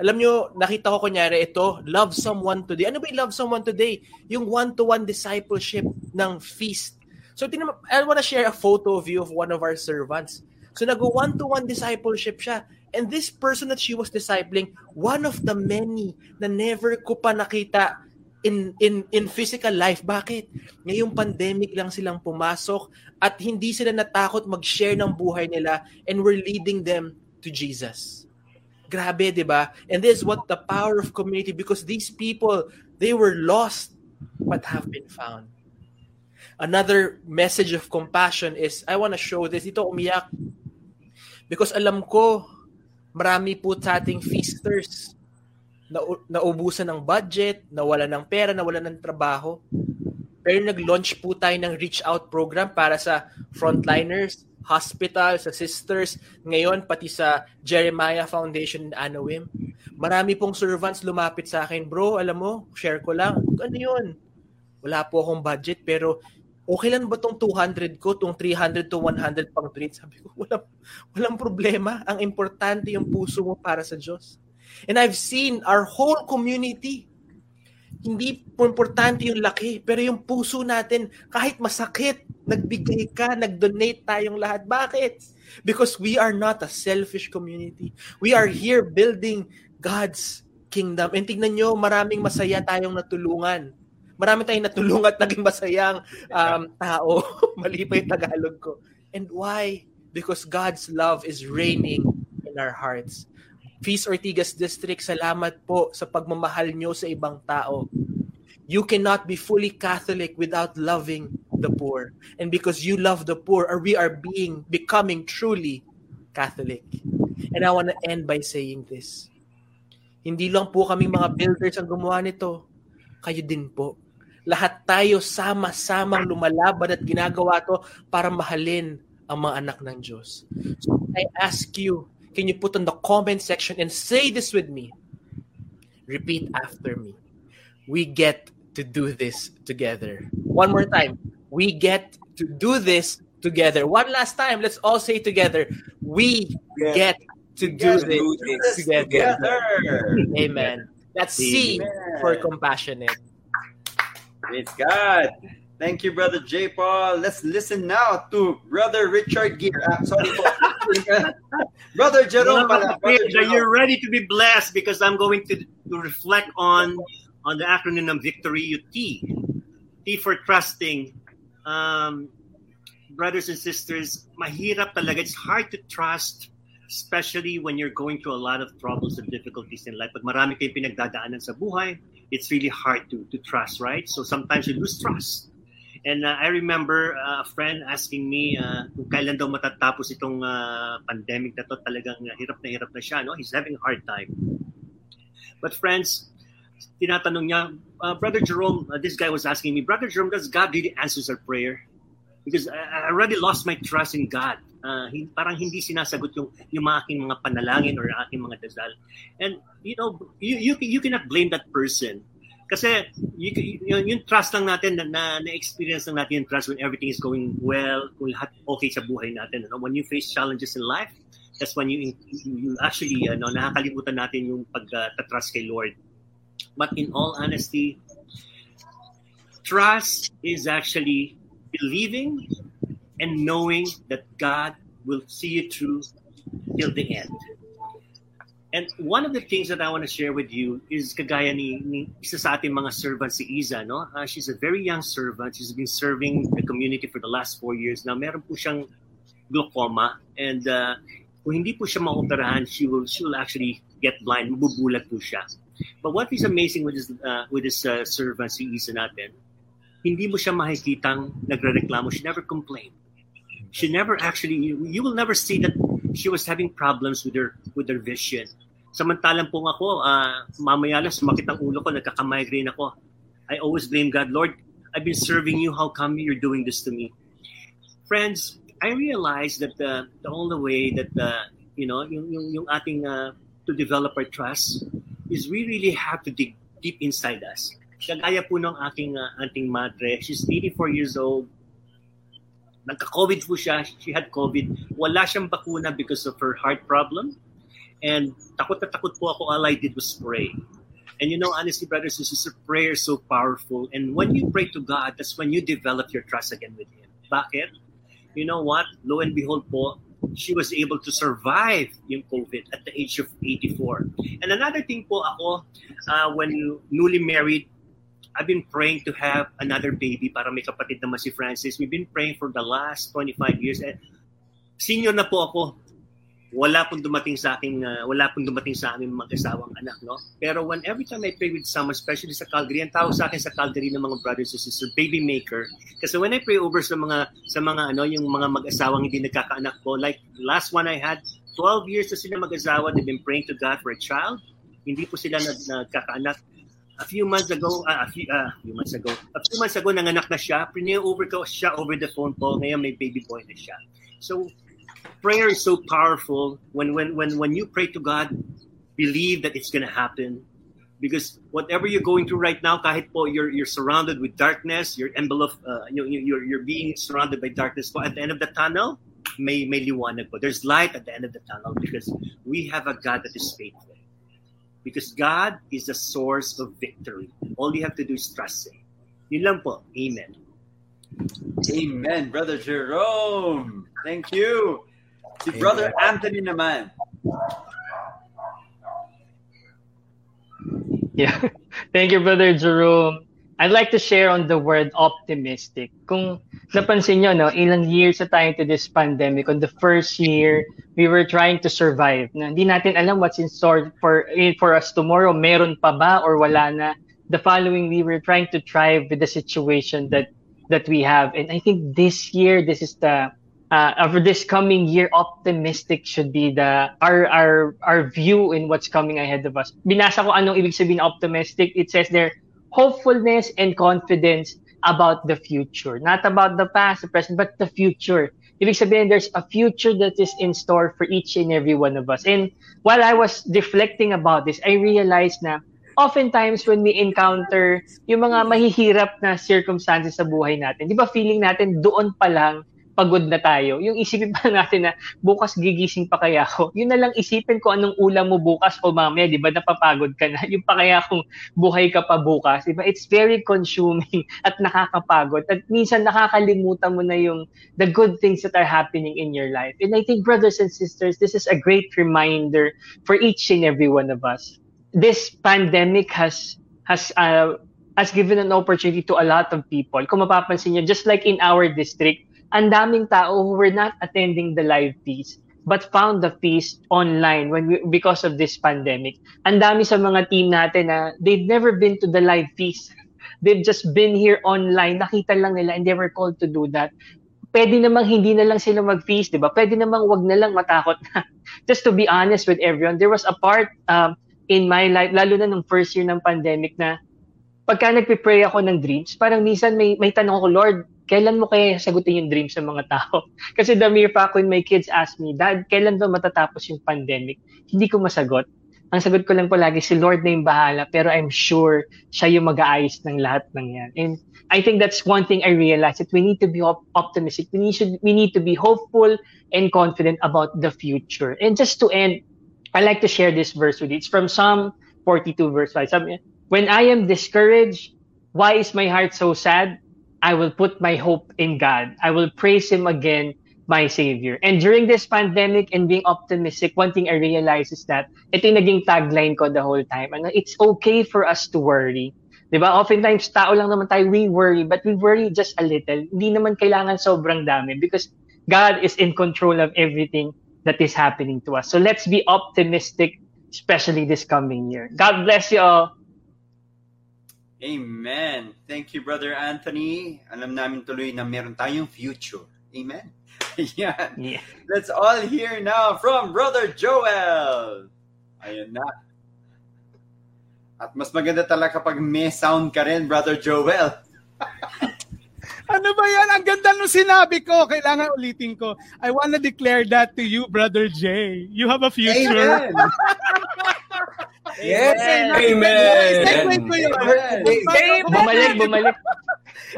Alam nyo, nakita ko kunyari ito, love someone today. Ano ba yung love someone today? Yung one-to-one discipleship ng feast. So I want to share a photo of you of one of our servants. So nag-o one-to-one discipleship siya. And this person that she was discipling, one of the many na never ko pa nakita in in in physical life. Bakit? Ngayong pandemic lang silang pumasok at hindi sila natakot mag-share ng buhay nila, and we're leading them to Jesus. Grabe, di ba? And this is what the power of community, because these people, they were lost but have been found. Another message of compassion is, I want to show this. Dito umiyak. Because alam ko, marami po sa ating feasters na naubusan ng budget, nawala ng pera, nawala ng trabaho. Pero nag-launch po tayo ng reach out program para sa frontliners, hospitals, sa sisters, ngayon pati sa Jeremiah Foundation in Anawim. Marami pong servants lumapit sa akin, bro, alam mo, share ko lang. Ano yun? Wala po akong budget, pero okay lang ba itong two hundred ko, itong three hundred to one hundred pang treat? Sabi ko, walang, walang problema. Ang importante yung puso mo para sa Diyos. And I've seen our whole community. Hindi po importante yung laki, pero yung puso natin, kahit masakit, nagbigay ka, nag-donate tayong lahat. Bakit? Because we are not a selfish community. We are here building God's kingdom. And tignan nyo, maraming masaya tayong natulungan. Marami tayong natulong at naging masayang um, tao. Mali pa yung Tagalog ko. And why? Because God's love is reigning in our hearts. Feast Ortigas District, salamat po sa pagmamahal nyo sa ibang tao. You cannot be fully Catholic without loving the poor. And because you love the poor, we are being becoming truly Catholic. And I want to end by saying this. Hindi lang po kami mga builders ang gumawa nito. Kayo din po. Lahat tayo sama-samang lumalaban at ginagawa to para mahalin ang mga anak ng Diyos. So I ask you, can you put on the comment section and say this with me? Repeat after me. We get to do this together. One more time. We get to do this together. One last time. Let's all say together. We get to do yes, this together. together. Amen. That's C Amen. For compassionate. Praise God. Thank you, Brother J. Paul. Let's listen now to Brother Richard Gear. I'm sorry, Brother Jerome. Brother Jerome. You're ready to be blessed because I'm going to, to reflect on on the acronym of Victory, T. T for trusting. Um, brothers and sisters, mahirap talaga. It's hard to trust, especially when you're going through a lot of troubles and difficulties in life. Pag marami kayong pinagdadaanan sa buhay, it's really hard to, to trust, right? So sometimes you lose trust. And uh, I remember uh, a friend asking me uh, kung kailan daw matatapos itong uh, pandemic na to. Talagang uh, hirap na hirap na siya, no? He's having a hard time. But friends, tinatanong niya, uh, Brother Jerome, uh, this guy was asking me, Brother Jerome, does God really answers our prayer? Because I already lost my trust in God. Uh, parang hindi sinasagot yung, yung aking mga panalangin or aking mga dasal. And, you know, you, you, you cannot blame that person. Kasi yung, yung trust lang natin, na, na-experience lang natin yung trust when everything is going well, kung lahat okay sa buhay natin. You know? When you face challenges in life, that's when you, you actually, you know, nakakalimutan natin yung pagtatrust uh, kay Lord. But in all honesty, trust is actually believing and knowing that God will see you through till the end. And one of the things that I want to share with you is kagaya ni, ni isa sa ating mga servants, si Iza, no? Uh, she's a very young servant. She's been serving the community for the last four years. Now, meron po siyang glaucoma. And uh, kung hindi po siya maoperahan, she will, she will actually get blind. Mabubulag po siya. But what is amazing with this, uh, with this uh, servant, si Iza natin, hindi mo siya makikitang nagrereklamo. She never complained. She never actually, you, you will never see that she was having problems with her with her vision. Samantalang po ako, uh, mamaya lang sumakit ang ulo ko, nagkakamigraine ako. I always blame God. Lord, I've been serving you. How come you're doing this to me? Friends, I realize that uh, the only way that, uh, you know, yung, yung, yung ating uh, to develop our trust is we really have to dig deep inside us. Kagaya po ng aking uh, aunting madre, she's eighty-four years old. Nagka-COVID po siya. She had COVID. Wala siyang bakuna because of her heart problem. And takot na takot po ako. All I did was pray. And you know, honestly, brothers and sisters, prayer is so powerful. And when you pray to God, that's when you develop your trust again with Him. Bakit? You know what? Lo and behold po, she was able to survive yung COVID at the age of eighty-four. And another thing po ako, uh, when newly married, I've been praying to have another baby para may kapatid naman si Francis. We've been praying for the last twenty-five years. And senior na po ako. Wala pong dumating sa akin, uh, wala pong dumating sa aming mag-asawang anak, no? Pero when every time I pray with someone, especially sa Calgary, ang tawag sa akin sa Calgary ng mga brothers and sisters, baby maker. Kasi when I pray over sa mga sa mga ano, yung mga mag-asawang hindi nagkakaanak ko, like last one I had, twelve years na sila mag-asawa, they've been praying to God for a child. Hindi po sila nagkakaanak. A few months ago, uh, a, few, uh, a few months ago, a few months ago, nanganak na siya. Pinayover ko siya over the phone po. Ngayon may baby boy na siya. So, prayer is so powerful. When when when when you pray to God, believe that it's gonna happen. Because whatever you're going through right now, kahit po you're you're surrounded with darkness, you're enveloped, uh, you you're you're being surrounded by darkness. Po, at the end of the tunnel, may may liwanag po. There's light at the end of the tunnel because we have a God that is faithful. Because God is the source of victory. All you have to do is trust Him. Yun lang po. Amen. Amen, Brother Jerome. Thank you. Si Amen. Brother Anthony naman. Yeah. Thank you, Brother Jerome. I'd like to share on the word optimistic. Kung napansin nyo, no, ilang years na tayo to this pandemic. On the first year, we were trying to survive. Na, hindi natin alam what's in store for, for us tomorrow. Meron pa ba or wala na? The following, we were trying to thrive with the situation that, that we have. And I think this year, this is the, uh, for this coming year, optimistic should be the, our, our, our view in what's coming ahead of us. Binasa ko anong ibig sabihin optimistic. It says there, hopefulness and confidence about the future. Not about the past, the present, but the future. Ibig sabihin, there's a future that is in store for each and every one of us. And while I was reflecting about this, I realized na oftentimes when we encounter yung mga mahihirap na circumstances sa buhay natin, di ba feeling natin doon pa lang, pagod na tayo, yung isipin pa natin na bukas gigising pa kaya ako, yun na lang isipin ko anong ulam mo bukas o mamaya, di ba, napapagod ka na, yung pa kaya kung buhay ka pa bukas, di ba, it's very consuming at nakakapagod at minsan nakakalimutan mo na yung the good things that are happening in your life. And I think, brothers and sisters, this is a great reminder for each and every one of us. This pandemic has has uh, has given an opportunity to a lot of people. Kung mapapansin nyo, just like in our district, ang daming tao who were not attending the live feast but found the feast online when we, because of this pandemic. Ang dami sa mga team natin na they've never been to the live feast. They've just been here online. Nakita lang nila and they were called to do that. Pwede namang hindi na lang sila mag-feast, di ba? Pwede namang wag na lang, matakot na. Just to be honest with everyone, there was a part um, in my life, lalo na nung first year ng pandemic, na pagka nagpipray ako ng dreams, parang minsan may, may tanong ko, Lord, kailan mo kaya sagutin yung dreams ng mga tao? Kasi the mere fact when my kids ask me, Dad, kailan ba matatapos yung pandemic? Hindi ko masagot. Ang sagot ko lang palagi, si Lord na yung bahala, pero I'm sure siya yung mag-aayos ng lahat ng yan. And I think that's one thing I realized, that we need to be optimistic. We need, should, we need to be hopeful and confident about the future. And just to end, I like to share this verse with you. It's from Psalm forty-two, verse five. Sabi niya, when I am discouraged, why is my heart so sad? I will put my hope in God. I will praise Him again, my Savior. And during this pandemic and being optimistic, one thing I realized is that ito yung naging tagline ko the whole time. Ano, it's okay for us to worry. Diba? Oftentimes, tao lang naman tayo, we worry, but we worry just a little. Hindi naman kailangan sobrang dami because God is in control of everything that is happening to us. So let's be optimistic, especially this coming year. God bless you all. Amen. Thank you, Brother Anthony. Alam namin tuloy na meron tayong future. Amen. Ayan. Yeah. Let's all hear now from Brother Joel. Ayan na. At mas maganda talaga kapag may sound ka rin, Brother Joel. Ano ba yan? Ang ganda nung sinabi ko. Kailangan ulitin ko. I wanna declare that to you, Brother Jay. You have a future. Amen. Yes, amen. Amen. Amen. Amen. Bumalik, bumalik.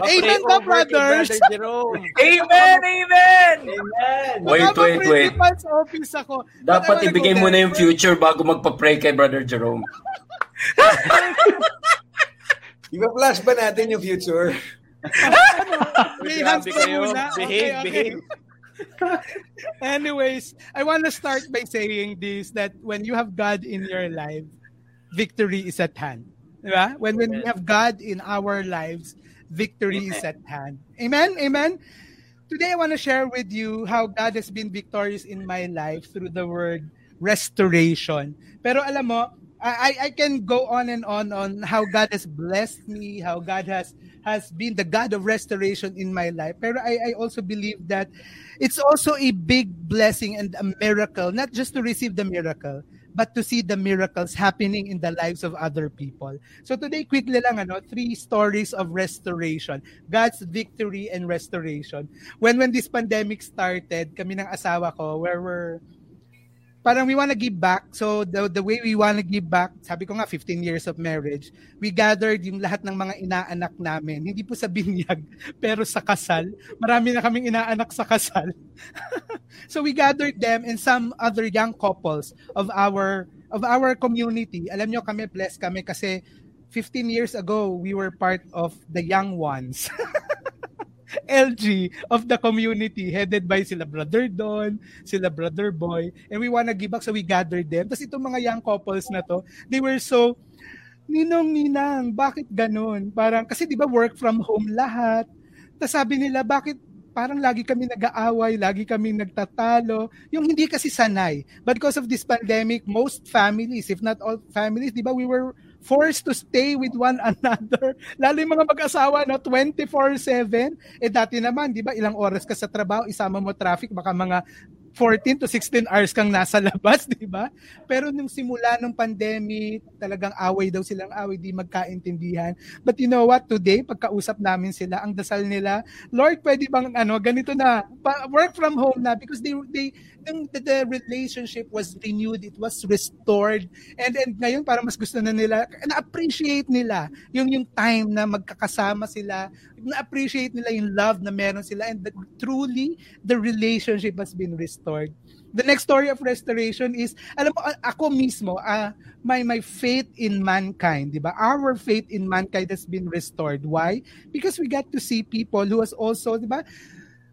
Amen ba, brothers? Amen, amen. Amen. Wait, wait, wait. Dapat ibigay mo na yung future bago magpa-pray kay Brother Jerome. Iba-flash ba natin yung future? Grabe kayo. Behave, behave. Anyways, I want to start by saying this, that when you have God in your life, victory is at hand. Diba? When when we have God in our lives, victory amen. Is at hand. Amen? Amen? Today, I want to share with you how God has been victorious in my life through the word restoration. Pero alam mo, I, I can go on and on on how God has blessed me, how God has has been the God of restoration in my life. Pero I, I also believe that it's also a big blessing and a miracle, not just to receive the miracle, but to see the miracles happening in the lives of other people. So today, quickly lang, ano, three stories of restoration. God's victory and restoration. When when this pandemic started, kami ng asawa ko, where we're, parang we want to give back. So the the way we want to give back, sabi ko nga, fifteen years of marriage, we gathered yung lahat ng mga inaanak namin. Hindi po sa binyag, pero sa kasal. Marami na kaming inaanak sa kasal. So we gathered them and some other young couples of our of our community. Alam nyo, kami, blessed kami kasi fifteen years ago, we were part of the young ones. L G of the community, headed by sila Brother Don, sila Brother Boy, and we wanna give back, so we gathered them. Tapos itong mga young couples na to, they were so, ninong-ninang, bakit ganun? Parang, kasi di ba work from home lahat? Tapos sabi nila, bakit parang lagi kami nag-aaway, lagi kami nagtatalo, yung hindi kasi sanay. But because of this pandemic, most families, if not all families, di ba, we were forced to stay with one another. Lalo yung mga mag-asawa, no? twenty-four seven. Eh dati naman, di ba, ilang oras ka sa trabaho, isama mo traffic, baka mga fourteen to sixteen hours kang nasa labas, di ba? Pero nung simula ng pandemic, talagang away daw silang away, di magkaintindihan. But you know what? Today, pagkausap namin sila, ang dasal nila, Lord, pwede bang ano, ganito na, work from home na, because they they yung the, the relationship was renewed, it was restored. And and ngayon parang mas gusto na nila, na-appreciate nila yung yung time na magkakasama sila, na-appreciate nila yung love na meron sila, and the, truly the relationship has been restored. The next story of restoration is, alam mo, ako mismo, uh, my, my faith in mankind, di ba? Our faith in mankind has been restored. Why? Because we got to see people who was also, di ba,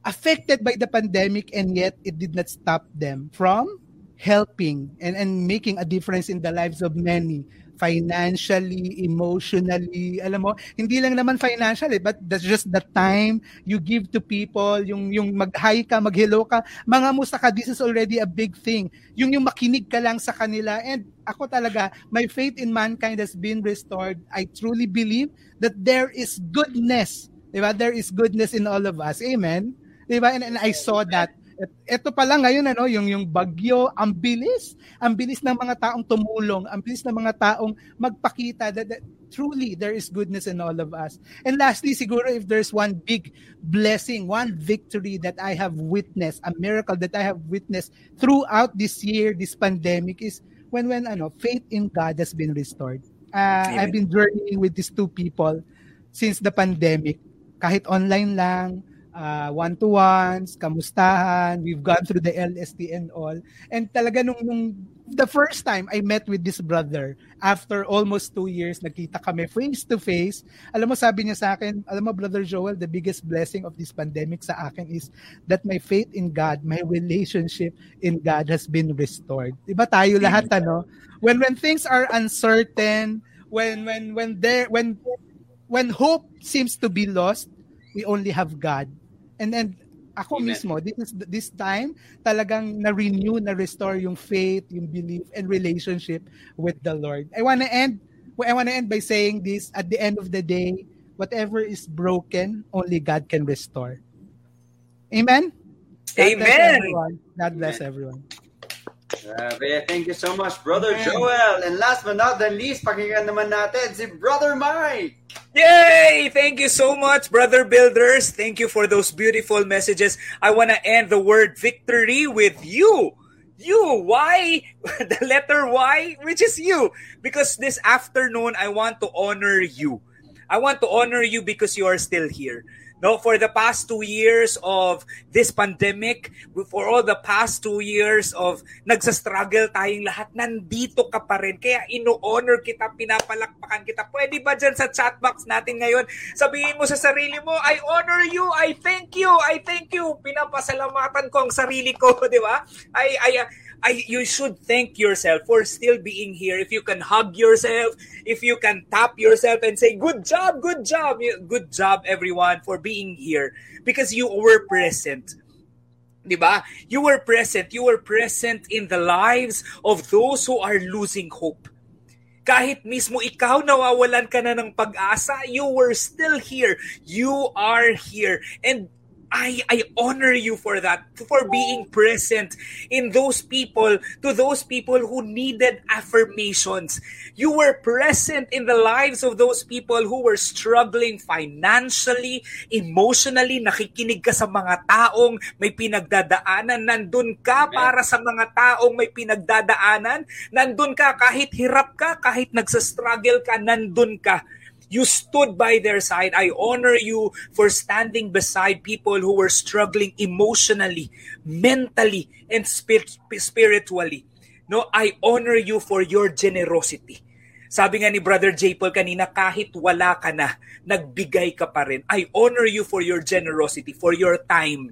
affected by the pandemic, and yet it did not stop them from helping and, and making a difference in the lives of many. Financially, emotionally, alam mo, hindi lang naman financially, eh, but that's just the time you give to people, yung yung mag-hi ka, mag-hello ka, mangamusta ka, this is already a big thing. Yung yung makinig ka lang sa kanila, and ako talaga, my faith in mankind has been restored. I truly believe that there is goodness, diba? There is goodness in all of us. Amen? Diba? And, and I saw that. Ito pa lang ngayon, ano, yung, yung bagyo, ang bilis, ang bilis ng mga taong tumulong, ang bilis ng mga taong magpakita that, that truly there is goodness in all of us. And lastly, siguro if there's one big blessing, one victory that I have witnessed, a miracle that I have witnessed throughout this year, this pandemic, is when, when ano, faith in God has been restored. Uh, I've been journeying with these two people since the pandemic. Kahit online lang, Uh, one-to-ones, kamustahan, we've gone through the L S T and all. And talaga nung, nung the first time I met with this brother, after almost two years, nagkita kami face-to-face. Alam mo, sabi niya sa akin, alam mo, Brother Joel, the biggest blessing of this pandemic sa akin is that my faith in God, my relationship in God has been restored. Diba tayo lahat, ano? When, when things are uncertain, when, when, when, there, when, when hope seems to be lost, we only have God. And then ako Amen. mismo, this is this time talagang na-renew, na-restore yung faith, yung belief, and relationship with the Lord. I want to end I want to end by saying this: at the end of the day, whatever is broken, only God can restore. Amen? Amen. God bless everyone. God bless Amen. everyone. Grabe, thank you so much, Brother Amen. Joel. And last but not the least, pakinggan naman natin si Brother Mike. Yay! Thank you so much, Brother Builders. Thank you for those beautiful messages. I want to end the word victory with you. You, why? The letter Y, which is you. Because this afternoon, I want to honor you. I want to honor you because you are still here. No, for the past two years of this pandemic, for all the past two years of nagsastruggle tayong lahat, nandito ka pa rin. Kaya ino-honor kita, pinapalakpakan kita. Pwede ba dyan sa chat box natin ngayon, sabihin mo sa sarili mo, I honor you, I thank you, I thank you. Pinapasalamatan ko ang sarili ko, di ba? I, I, I, you should thank yourself for still being here. If you can hug yourself, if you can tap yourself and say, good job, good job, good job everyone for being being here, because you were present. Diba? You were present. You were present in the lives of those who are losing hope. Kahit mismo ikaw nawawalan ka na ng pag-asa, you were still here. You are here. And I I honor you for that, for being present in those people, to those people who needed affirmations. You were present in the lives of those people who were struggling financially, emotionally. Nakikinig ka sa mga taong may pinagdadaanan. Nandun ka para sa mga taong may pinagdadaanan. Nandun ka kahit hirap ka, kahit nagsastruggle ka, nandun ka. You stood by their side. I honor you for standing beside people who were struggling emotionally, mentally, and spirit- spiritually. No, I honor you for your generosity. Sabi nga ni Brother J. Paul kanina, kahit wala ka na, nagbigay ka pa rin. I honor you for your generosity, for your time,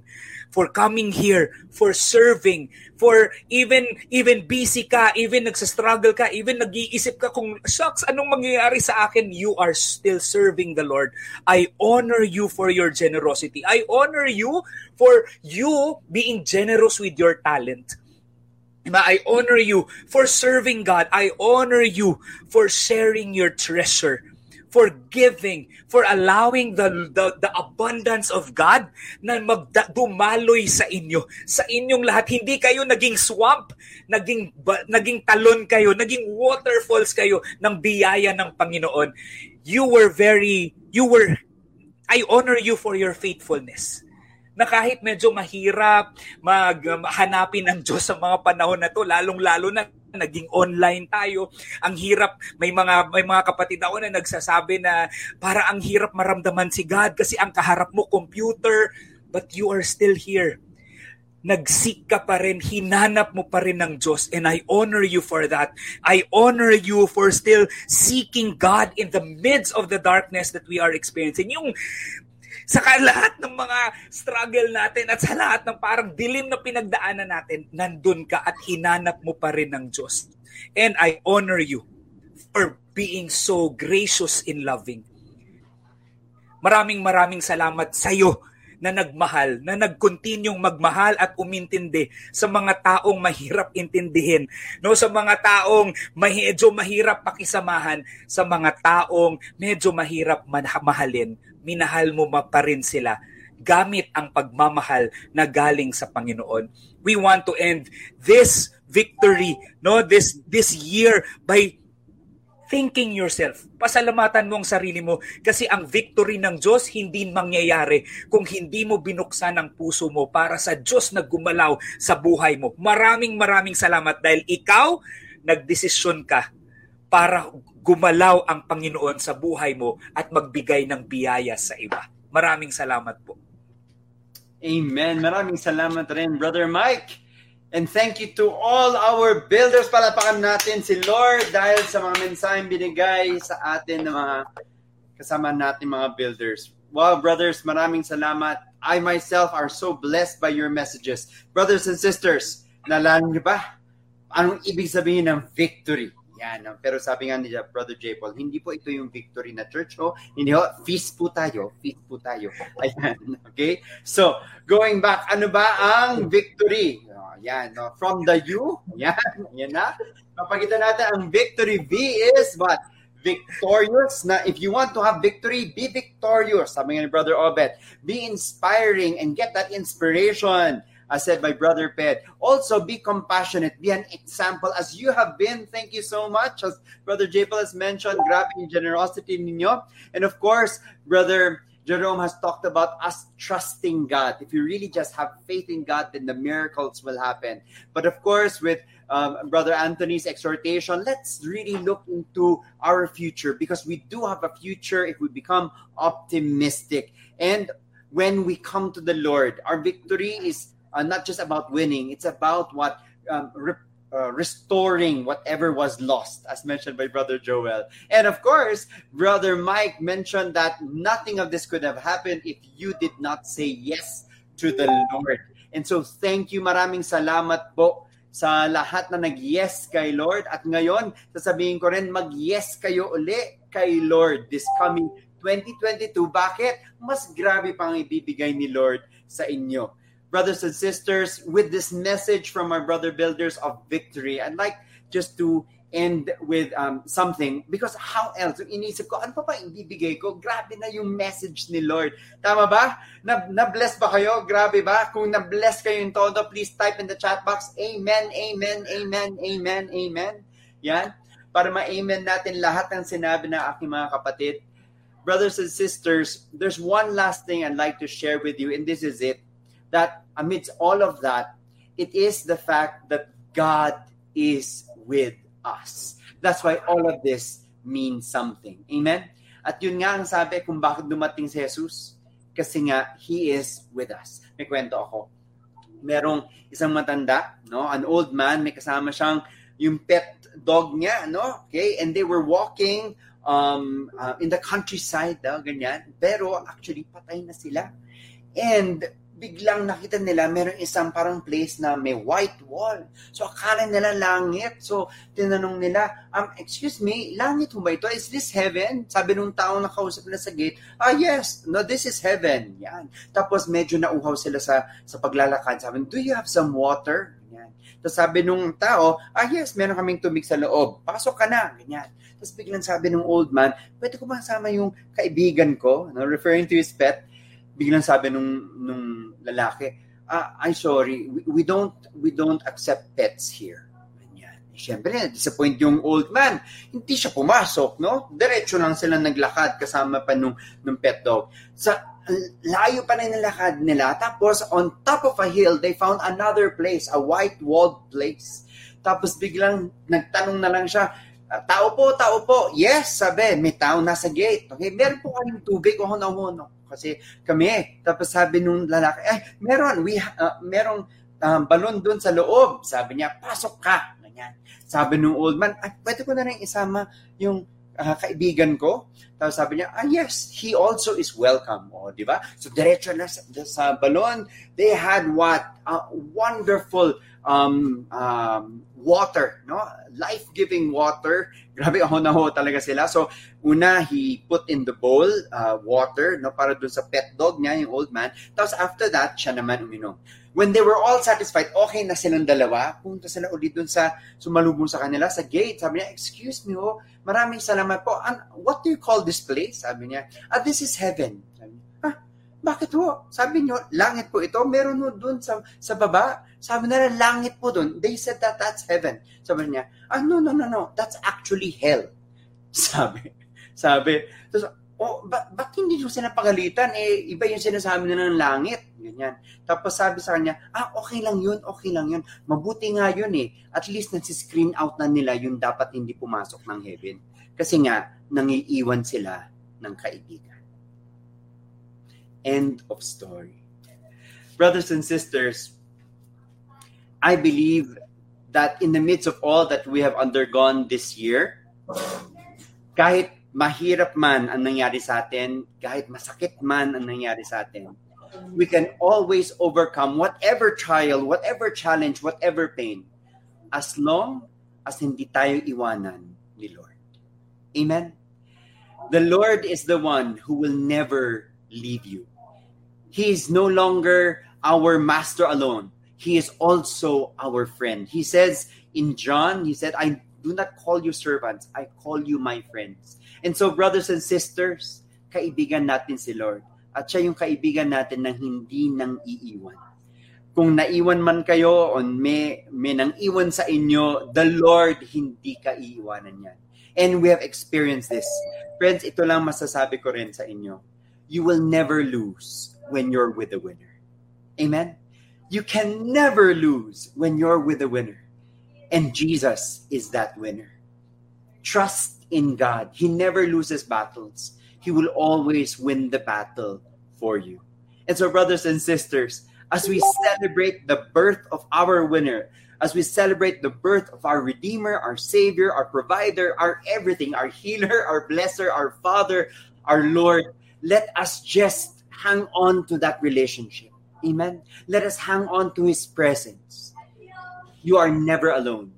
for coming here, for serving, for even even busy ka, even nagsastruggle ka, even nag-iisip ka kung, shucks, anong mangyayari sa akin? You are still serving the Lord. I honor you for your generosity. I honor you for you being generous with your talent. I honor you for serving God. I honor you for sharing your treasure, for giving, for allowing the, the, the abundance of God na magda- dumaloy sa inyo. Sa inyong lahat, hindi kayo naging swamp, naging, naging talon kayo, naging waterfalls kayo ng biyaya ng Panginoon. You were very, you were, I honor you for your faithfulness. na kahit medyo mahirap maghanapin ang Diyos sa mga panahon na to, lalong-lalo na naging online tayo, ang hirap, may mga may mga kapatid ako na nagsasabi na para ang hirap maramdaman si God kasi ang kaharap mo computer, but you are still here. Nag-seek ka pa rin, hinanap mo pa rin ng Diyos, and I honor you for that. I honor you for still seeking God in the midst of the darkness that we are experiencing. Yung sa lahat ng mga struggle natin at sa lahat ng parang dilim na pinagdaanan natin, nandun ka at hinanap mo pa rin ng Diyos. And I honor you for being so gracious in loving. Maraming maraming salamat sa iyo na nagmahal, na nagkontinyong magmahal at umintindi sa mga taong mahirap intindihin, no? Sa mga taong medyo mahirap pakisamahan, sa mga taong medyo mahirap mahalin. Minahal mo pa rin sila gamit ang pagmamahal na galing sa Panginoon. We want to end this victory, no, this this year by thanking yourself. Pasalamatan mo ang sarili mo kasi ang victory ng Diyos hindi mangyayari kung hindi mo binuksan ang puso mo para sa Diyos na gumalaw sa buhay mo. Maraming maraming salamat dahil ikaw nagdesisyon ka para gumalaw ang Panginoon sa buhay mo at magbigay ng biyaya sa iba. Maraming salamat po. Amen. Maraming salamat rin, Brother Mike. And thank you to all our builders. Palapakan natin si Lord dahil sa mga mensaheng binigay sa atin ng mga kasama natin mga builders. Wow, brothers, maraming salamat. I myself are so blessed by your messages. Brothers and sisters, nalaman niyo ba anong ibig sabihin ng victory? Yan. Pero sabi nga niya, Brother J. Paul, hindi po ito yung victory na church. Oh, hindi ho, feast po tayo. Feast po tayo. Ayan, okay? So, going back, ano ba ang victory? Oh, yan, no? From the U, yan, yan na. Papagitan natin, ang victory, V is what? Victorious. Na if you want to have victory, be victorious. Sabi nga ni Brother Obed, be inspiring and get that inspiration. As said my brother Ped, also be compassionate, be an example as you have been. Thank you so much. As Brother J. Paul has mentioned, grabe yung generosity ninyo. And of course, Brother Jerome has talked about us trusting God. If you really just have faith in God, then the miracles will happen. But of course, with um, Brother Anthony's exhortation, let's really look into our future because we do have a future if we become optimistic. And when we come to the Lord, our victory is Uh, not just about winning, it's about what um, re- uh, restoring whatever was lost, as mentioned by Brother Joel. And of course, Brother Mike mentioned that nothing of this could have happened if you did not say yes to the Lord. And so thank you, maraming salamat po sa lahat na nag-yes kay Lord. At ngayon, sasabihin ko rin, mag-yes kayo uli kay Lord this coming twenty twenty-two. Bakit? Mas grabe pang ibibigay ni Lord sa inyo. Brothers and sisters, with this message from our brother builders of victory, I'd like just to end with um, something because how else? Iniisip ko, ano pa pa ibibigay ko? Grabe na yung message ni Lord. Tama ba? Na, na-bless ba kayo? Grabe ba? Kung na-bless kayo yung todo, please type in the chat box, Amen, Amen, Amen, Amen, Amen. Yan. Para ma-amen natin lahat ng sinabi ng aking mga kapatid. Brothers and sisters, there's one last thing I'd like to share with you, and this is it. That amidst all of that, it is the fact that God is with us. That's why all of this means something. Amen? At yun nga ang sabi kung bakit dumating si Jesus. Kasi nga, He is with us. May kwento ako. Merong isang matanda, no? An old man, may kasama siyang yung pet dog niya, no? Okay? And they were walking um, uh, in the countryside, uh, ganyan. Pero actually, patay na sila. And biglang nakita nila, meron isang parang place na may white wall. So, akala nila langit. So, tinanong nila, um, excuse me, langit ho ba ito? Is this heaven? Sabi nung taong nakausap na sa gate, ah, yes, no, this is heaven. Yan. Tapos, medyo nauhaw sila sa, sa paglalakad. Sabi, do you have some water? Yan. Tapos, sabi nung tao, ah, yes, meron kaming tubig sa loob. Pasok ka na. Ganyan. Tapos, biglang sabi nung old man, pwede ko ba kasama yung kaibigan ko, no, referring to his pet? Biglang sabi nung nung lalaki, ah, I'm sorry, we, we don't we don't accept pets here. Ganyan. Siyempre, na-disappoint yung old man. Hindi siya pumasok, no? Diretso lang sila naglakad kasama pa nung, nung pet dog. Sa layo pa na nilakad nila. Tapos, on top of a hill, they found another place, a white-walled place. Tapos, biglang nagtanong na lang siya, tao po, tao po. Yes, sabi, may tao nasa gate. Okay, meron po kayong tubig o hono-hono. Kasi kami, tapos sabi nung lalaki, ay, meron, we, uh, merong um, balon dun sa loob. Sabi niya, pasok ka. Ganyan. Sabi nung old man, ay, pwede ko na rin isama yung uh, kaibigan ko. Tapos sabi niya, ah, yes, he also is welcome. O, di ba? So, diretso na sa, sa balon. They had what? A wonderful um, um, water, no? Life-giving water. Grabe, aho na ho talaga sila. So, una, he put in the bowl uh, water, no? Para dun sa pet dog niya, yung old man. Tapos after that, siya naman uminom. When they were all satisfied, okay na silang dalawa, punta sila ulit dun sa sumalubong sa kanila, sa gate. Sabi niya, excuse me, oh, maraming salamat po. And what do you call this place? Sabi niya, ah, this is heaven. Sabi niya, ah, bakit po? Sabi niyo, langit po ito. Meron mo dun sa, sa baba. Sabi nila, langit po dun. They said that that's heaven. Sabi niya, ah, no, no, no, no. That's actually hell. Sabi. Sabi. Tapos, oh, ba- ba't hindi nyo sila pagalitan? Eh, iba yung sinasabi nila ng langit. Ganyan. Tapos sabi sa kanya, ah, okay lang yun, okay lang yun. Mabuti nga yun eh. At least nagsiscreen out na nila yung dapat hindi pumasok ng heaven. Kasi nga, nangiiwan sila ng kaibigan. End of story. Brothers and sisters, I believe that in the midst of all that we have undergone this year, kahit mahirap man ang nangyari sa atin, kahit masakit man ang nangyari sa atin, we can always overcome whatever trial, whatever challenge, whatever pain, as long as hindi tayo iwanan ni Lord. Amen? The Lord is the one who will never leave you. He is no longer our master alone. He is also our friend. He says in John, he said, I do not call you servants, I call you my friends. And so, brothers and sisters, kaibigan natin si Lord. At siya yung kaibigan natin na hindi nang iiwan. Kung naiwan man kayo o may, may nang iwan sa inyo, the Lord hindi ka iiwanan yan. And we have experienced this. Friends, ito lang masasabi ko rin sa inyo. You will never lose when you're with the winner. Amen? You can never lose when you're with the winner. And Jesus is that winner. Trust in God. He never loses battles. He will always win the battle for you. And so, brothers and sisters, as we celebrate the birth of our winner, as we celebrate the birth of our Redeemer, our Savior, our Provider, our everything, our Healer, our Blesser, our Father, our Lord, let us just hang on to that relationship. Amen? Let us hang on to His presence. You are never alone.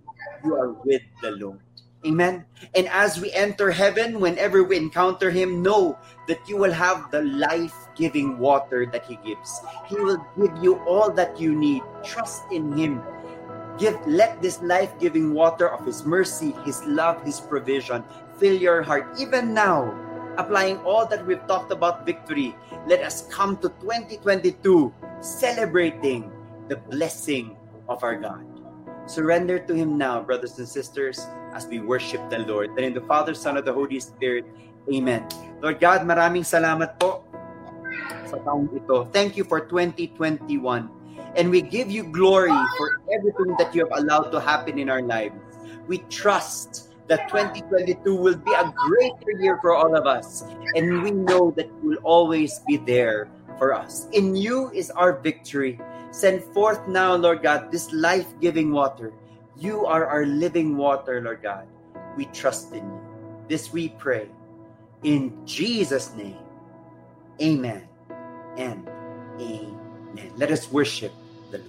You are with the Lord. Amen? And as we enter heaven, whenever we encounter Him, know that you will have the life-giving water that He gives. He will give you all that you need. Trust in Him. Give, let this life-giving water of His mercy, His love, His provision fill your heart. Even now, applying all that we've talked about victory, let us come to twenty twenty-two celebrating the blessing of our God. Surrender to Him now, brothers and sisters, as we worship the Lord. And in the Father, Son, and the Holy Spirit, Amen. Lord God, maraming salamat po sa taong ito. Thank you for twenty twenty-one. And we give you glory for everything that you have allowed to happen in our lives. We trust that twenty twenty-two will be a greater year for all of us. And we know that you will always be there for us. In you is our victory. Send forth now, Lord God, this life-giving water. You are our living water, Lord God. We trust in you. This we pray. In Jesus' name, Amen and Amen. Let us worship the Lord.